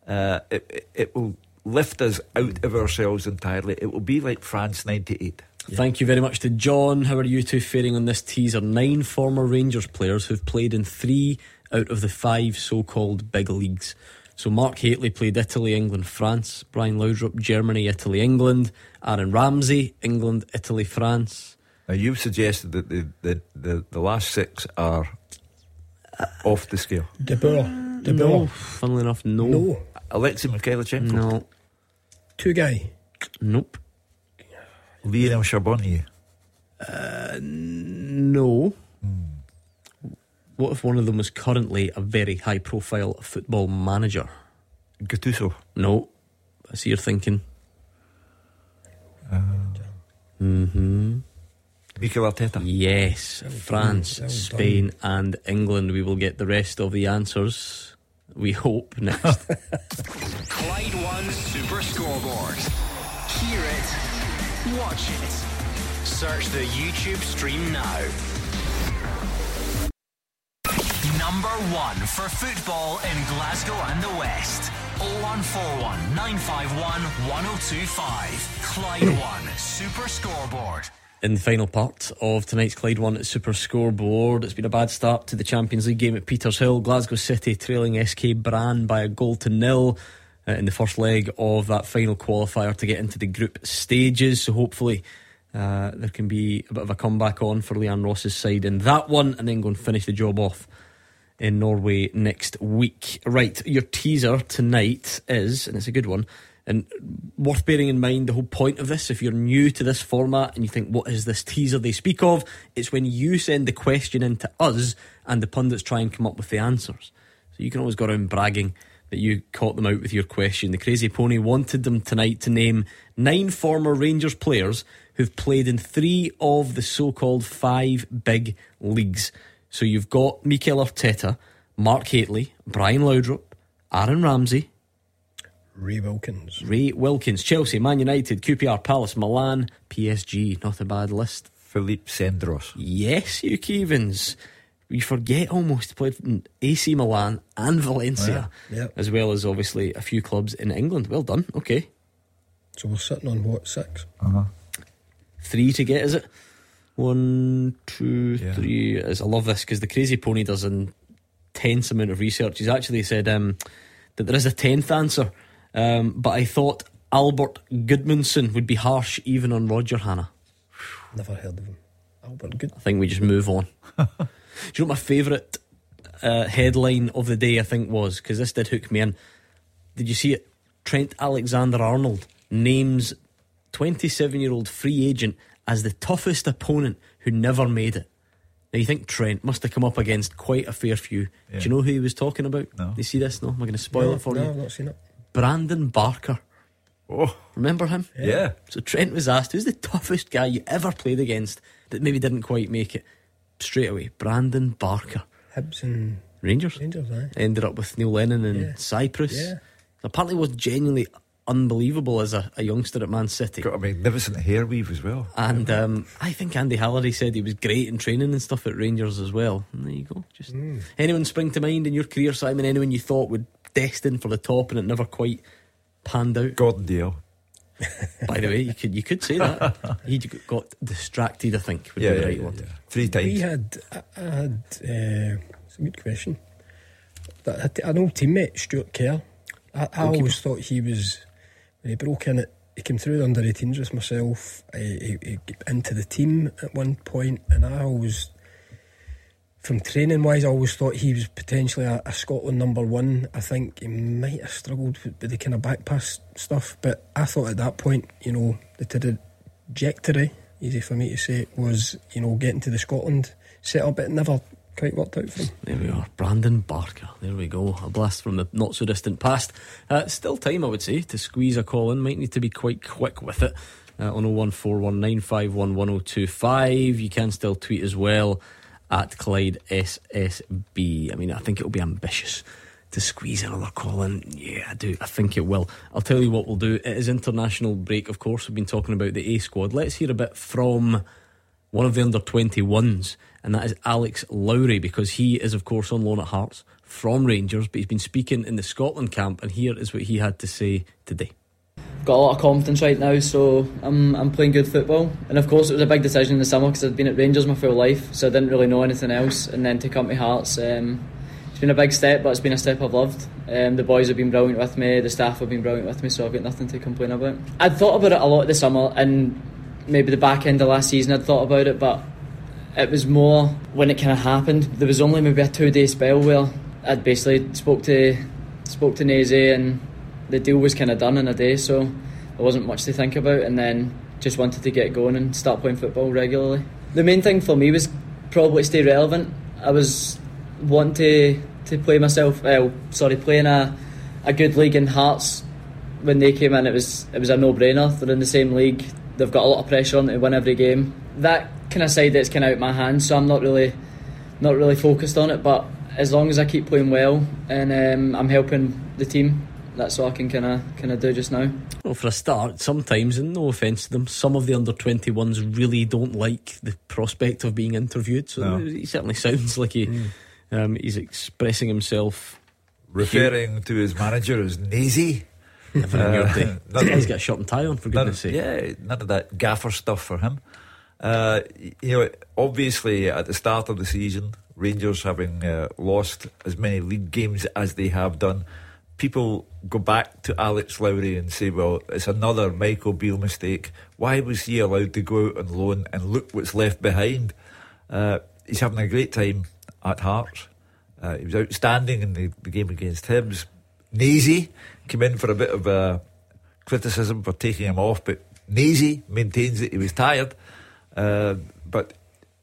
It will lift us out of ourselves entirely. It will be like France 98. Yeah. Thank you very much to John. How are you two faring on this teaser? 9 former Rangers players who've played in 3 out of the 5 so-called big leagues. So Mark Hateley played Italy, England, France. Brian Laudrup, Germany, Italy, England. Aaron Ramsey, England, Italy, France. Now you've suggested that the last 6 are off the scale. De Boer. No. Funnily enough, no. Alexei Mikhailichenko. No. Touguy. Nope. Lionel Charbonnier. No. What if one of them was currently a very high profile football manager? Gattuso. No. I see you're thinking. Mikel Arteta. Yes. France, Spain and England. We will get the rest of the answers, we hope, next. Clyde 1 Super Scoreboard. Hear it, watch it. Search the YouTube stream now. Number 1 for football in Glasgow and the West. 0141 951 1025. Clyde 1 Super Scoreboard. In the final part of tonight's Clyde 1 Super Scoreboard, it's been a bad start to the Champions League game at Peters Hill. Glasgow City trailing SK Brann by 1-0 in the first leg of that final qualifier to get into the group stages. So hopefully there can be a bit of a comeback on for Leanne Ross's side in that one, and then go and finish the job off in Norway next week. Right, your teaser tonight is, and it's a good one, and worth bearing in mind the whole point of this. If you're new to this format and you think, what is this teaser they speak of? It's when you send the question in to us and the pundits try and come up with the answers. So you can always go around bragging that you caught them out with your question. The Crazy Pony wanted them tonight to name 9 former Rangers players who've played in 3 of the so-called 5 big leagues. So you've got Mikel Arteta, Mark Hateley, Brian Laudrup, Aaron Ramsey, Ray Wilkins, Chelsea, Man United, QPR, Palace, Milan, PSG. Not a bad list. Philippe Clement. Yes, Hugh Keevans. You forget almost played in AC Milan and Valencia, as well as obviously a few clubs in England. Well done. Okay. So we're sitting on what, 6? 3 to get, is it? 1, 2, 3. I love this because the Crazy Pony does an intense amount of research. He's actually said that there is a 10th answer. But I thought Albert Goodmanson would be harsh even on Roger Hanna. Never heard of him. Albert Goodmanson. I think we just move on. Do you know my favourite headline of the day, I think, was, because this did hook me in. Did you see it? Trent Alexander-Arnold names 27-year-old free agent as the toughest opponent who never made it. Now you think Trent must have come up against quite a fair few. Yeah. Do you know who he was talking about? No. Did you see this? No? Am I going to spoil it for you? No, I've not seen it. Brandon Barker. Oh, remember him? Yeah. So Trent was asked, who's the toughest guy you ever played against that maybe didn't quite make it? Straight away, Brandon Barker. Hibs and Rangers, aye. Ended up with Neil Lennon and Cyprus. Yeah. Apparently was genuinely unbelievable as a youngster at Man City. Got a magnificent hair weave as well. And I think Andy Halliday said he was great in training and stuff at Rangers as well. And there you go. Just anyone spring to mind in your career, Simon? Anyone you thought would destined for the top and it never quite panned out? Gordon Dale. By the way, you could say that. He got distracted, I think, would be the right one. Yeah. 3 times. I had it's a good question. An old teammate, Stuart Kerr. I always thought he was, when he broke in it, he came through the under-18s with myself, he into the team at one point, and I always, from training wise, I always thought he was potentially a Scotland number 1. I think he might have struggled with the kind of back pass stuff, but I thought at that point, you know, the trajectory, easy for me to say, was, you know, getting to the Scotland set up. It never quite worked out for him. There we are, Brandon Barker. There we go, a blast from the not so distant past. Still time, I would say, to squeeze a call in. Might need to be quite quick with it on 01419511025. You can still tweet as well at Clyde SSB. I mean, I think it'll be ambitious to squeeze another call in. Yeah, I do. I think it will. I'll tell you what we'll do. It is international break, of course. We've been talking about the A squad. Let's hear a bit from one of the under 21s, and that is Alex Lowry, because he is, of course, on loan at Hearts from Rangers, but he's been speaking in the Scotland camp, and here is what he had to say today. Got a lot of confidence right now, so I'm playing good football. And of course it was a big decision in the summer because I'd been at Rangers my full life, so I didn't really know anything else, and then to come to Hearts, it's been a big step, but it's been a step I've loved. The boys have been brilliant with me, the staff have been brilliant with me, so I've got nothing to complain about. I'd thought about it a lot this summer, and maybe the back end of last season I'd thought about it, but it was more when it kind of happened. There was only maybe a 2-day spell where I'd basically spoke to Nazy, and the deal was kind of done in a day, so there wasn't much to think about, and then just wanted to get going and start playing football regularly. The main thing for me was probably stay relevant. I was wanting to play myself, playing a good league in Hearts. When they came in, it was a no-brainer. They're in the same league, they've got a lot of pressure on to win every game. That kind of side, that's kind of out my hands, so I'm not really focused on it, but as long as I keep playing well and I'm helping the team, that's all I can kind of do just now. Well, for a start, sometimes, and no offence to them, some of the under-21s really don't like the prospect of being interviewed. So he certainly sounds like he's expressing himself, referring to his manager as Nazy. He's got a shirt and tie on, for goodness sake. Yeah, none of that gaffer stuff for him. Obviously at the start of the season, Rangers having lost as many league games as they have done, people go back to Alex Lowry and say, well, it's another Michael Beale mistake. Why was he allowed to go out on loan, and look what's left behind? He's having a great time at Hearts. He was outstanding in the game against Hibs. Nazy came in for a bit of criticism for taking him off, but Nazy maintains that he was tired. But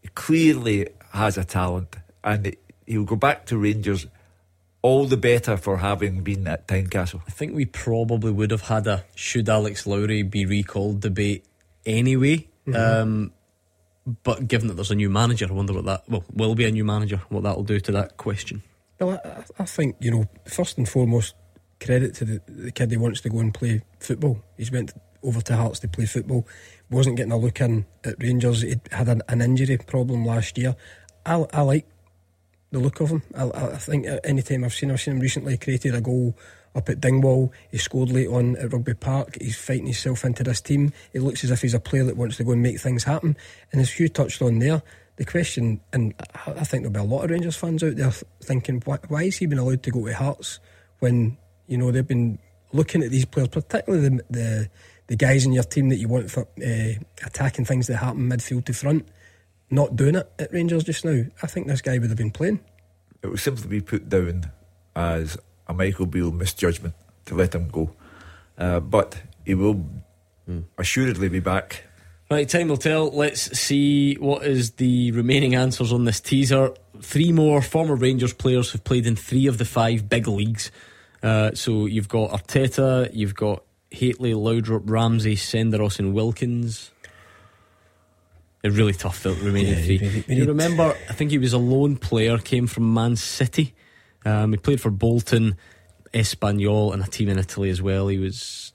he clearly has a talent, and he'll go back to Rangers all the better for having been at Tynecastle. I think we probably would have had a should Alex Lowry be recalled debate anyway. But given that there's a new manager, I wonder what that will be a new manager, what that'll do to that question. Well, I think, you know, first and foremost, credit to the kid who wants to go and play football. He's went over to Hearts to play football, wasn't getting a look in at Rangers. He had an injury problem last year. I like the look of him. I think any time I've seen him recently. He created a goal up at Dingwall, he scored late on at Rugby Park. He's fighting himself into this team. It looks as if he's a player that wants to go and make things happen. And as Hugh touched on there, the question, and I think there'll be a lot of Rangers fans out there thinking, why has he been allowed to go to Hearts when, you know, they've been looking at these players, particularly the guys in your team that you want for attacking things that happen midfield to front, not doing it at Rangers just now. I think this guy would have been playing. It would simply be put down as a Michael Beale misjudgment to let him go, but he will assuredly be back. Right, time will tell. Let's see what is the remaining answers on this teaser. 3 more former Rangers players have played in 3 of the 5 big leagues. So you've got Arteta, you've got Hateley, Laudrup, Ramsey, Senderos and Wilkins. They're really tough, the remaining three. You remember, I think he was a lone player, came from Man City. He played for Bolton, Espanyol and a team in Italy as well. He was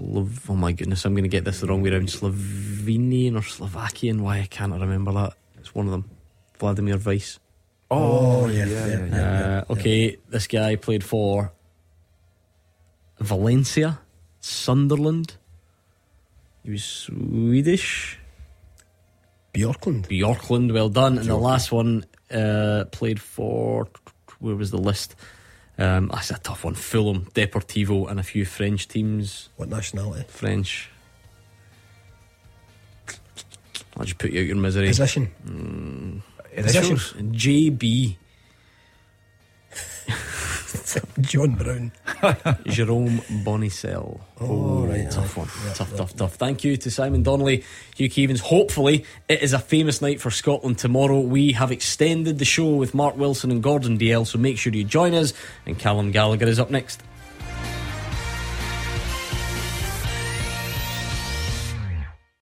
oh my goodness, I'm going to get this the wrong way around. Slovenian or Slovakian, why I can't remember that. It's one of them. Vladimir Weiss. Oh yeah. Okay, this guy played for Valencia, Sunderland. He was Swedish. Bjorklund, well done. And the last one played for, where was the list? That's a tough one. Fulham, Deportivo and a few French teams. What nationality? French. I'll just put you out your misery. Position? Initials? JB. John Brown. Jerome Bonicel. Oh, right. Tough one. Tough. Thank you to Simon Donnelly, Hugh Keevans. Hopefully it is a famous night for Scotland tomorrow. We have extended the show with Mark Wilson and Gordon DL, so make sure you join us. And Callum Gallagher is up next.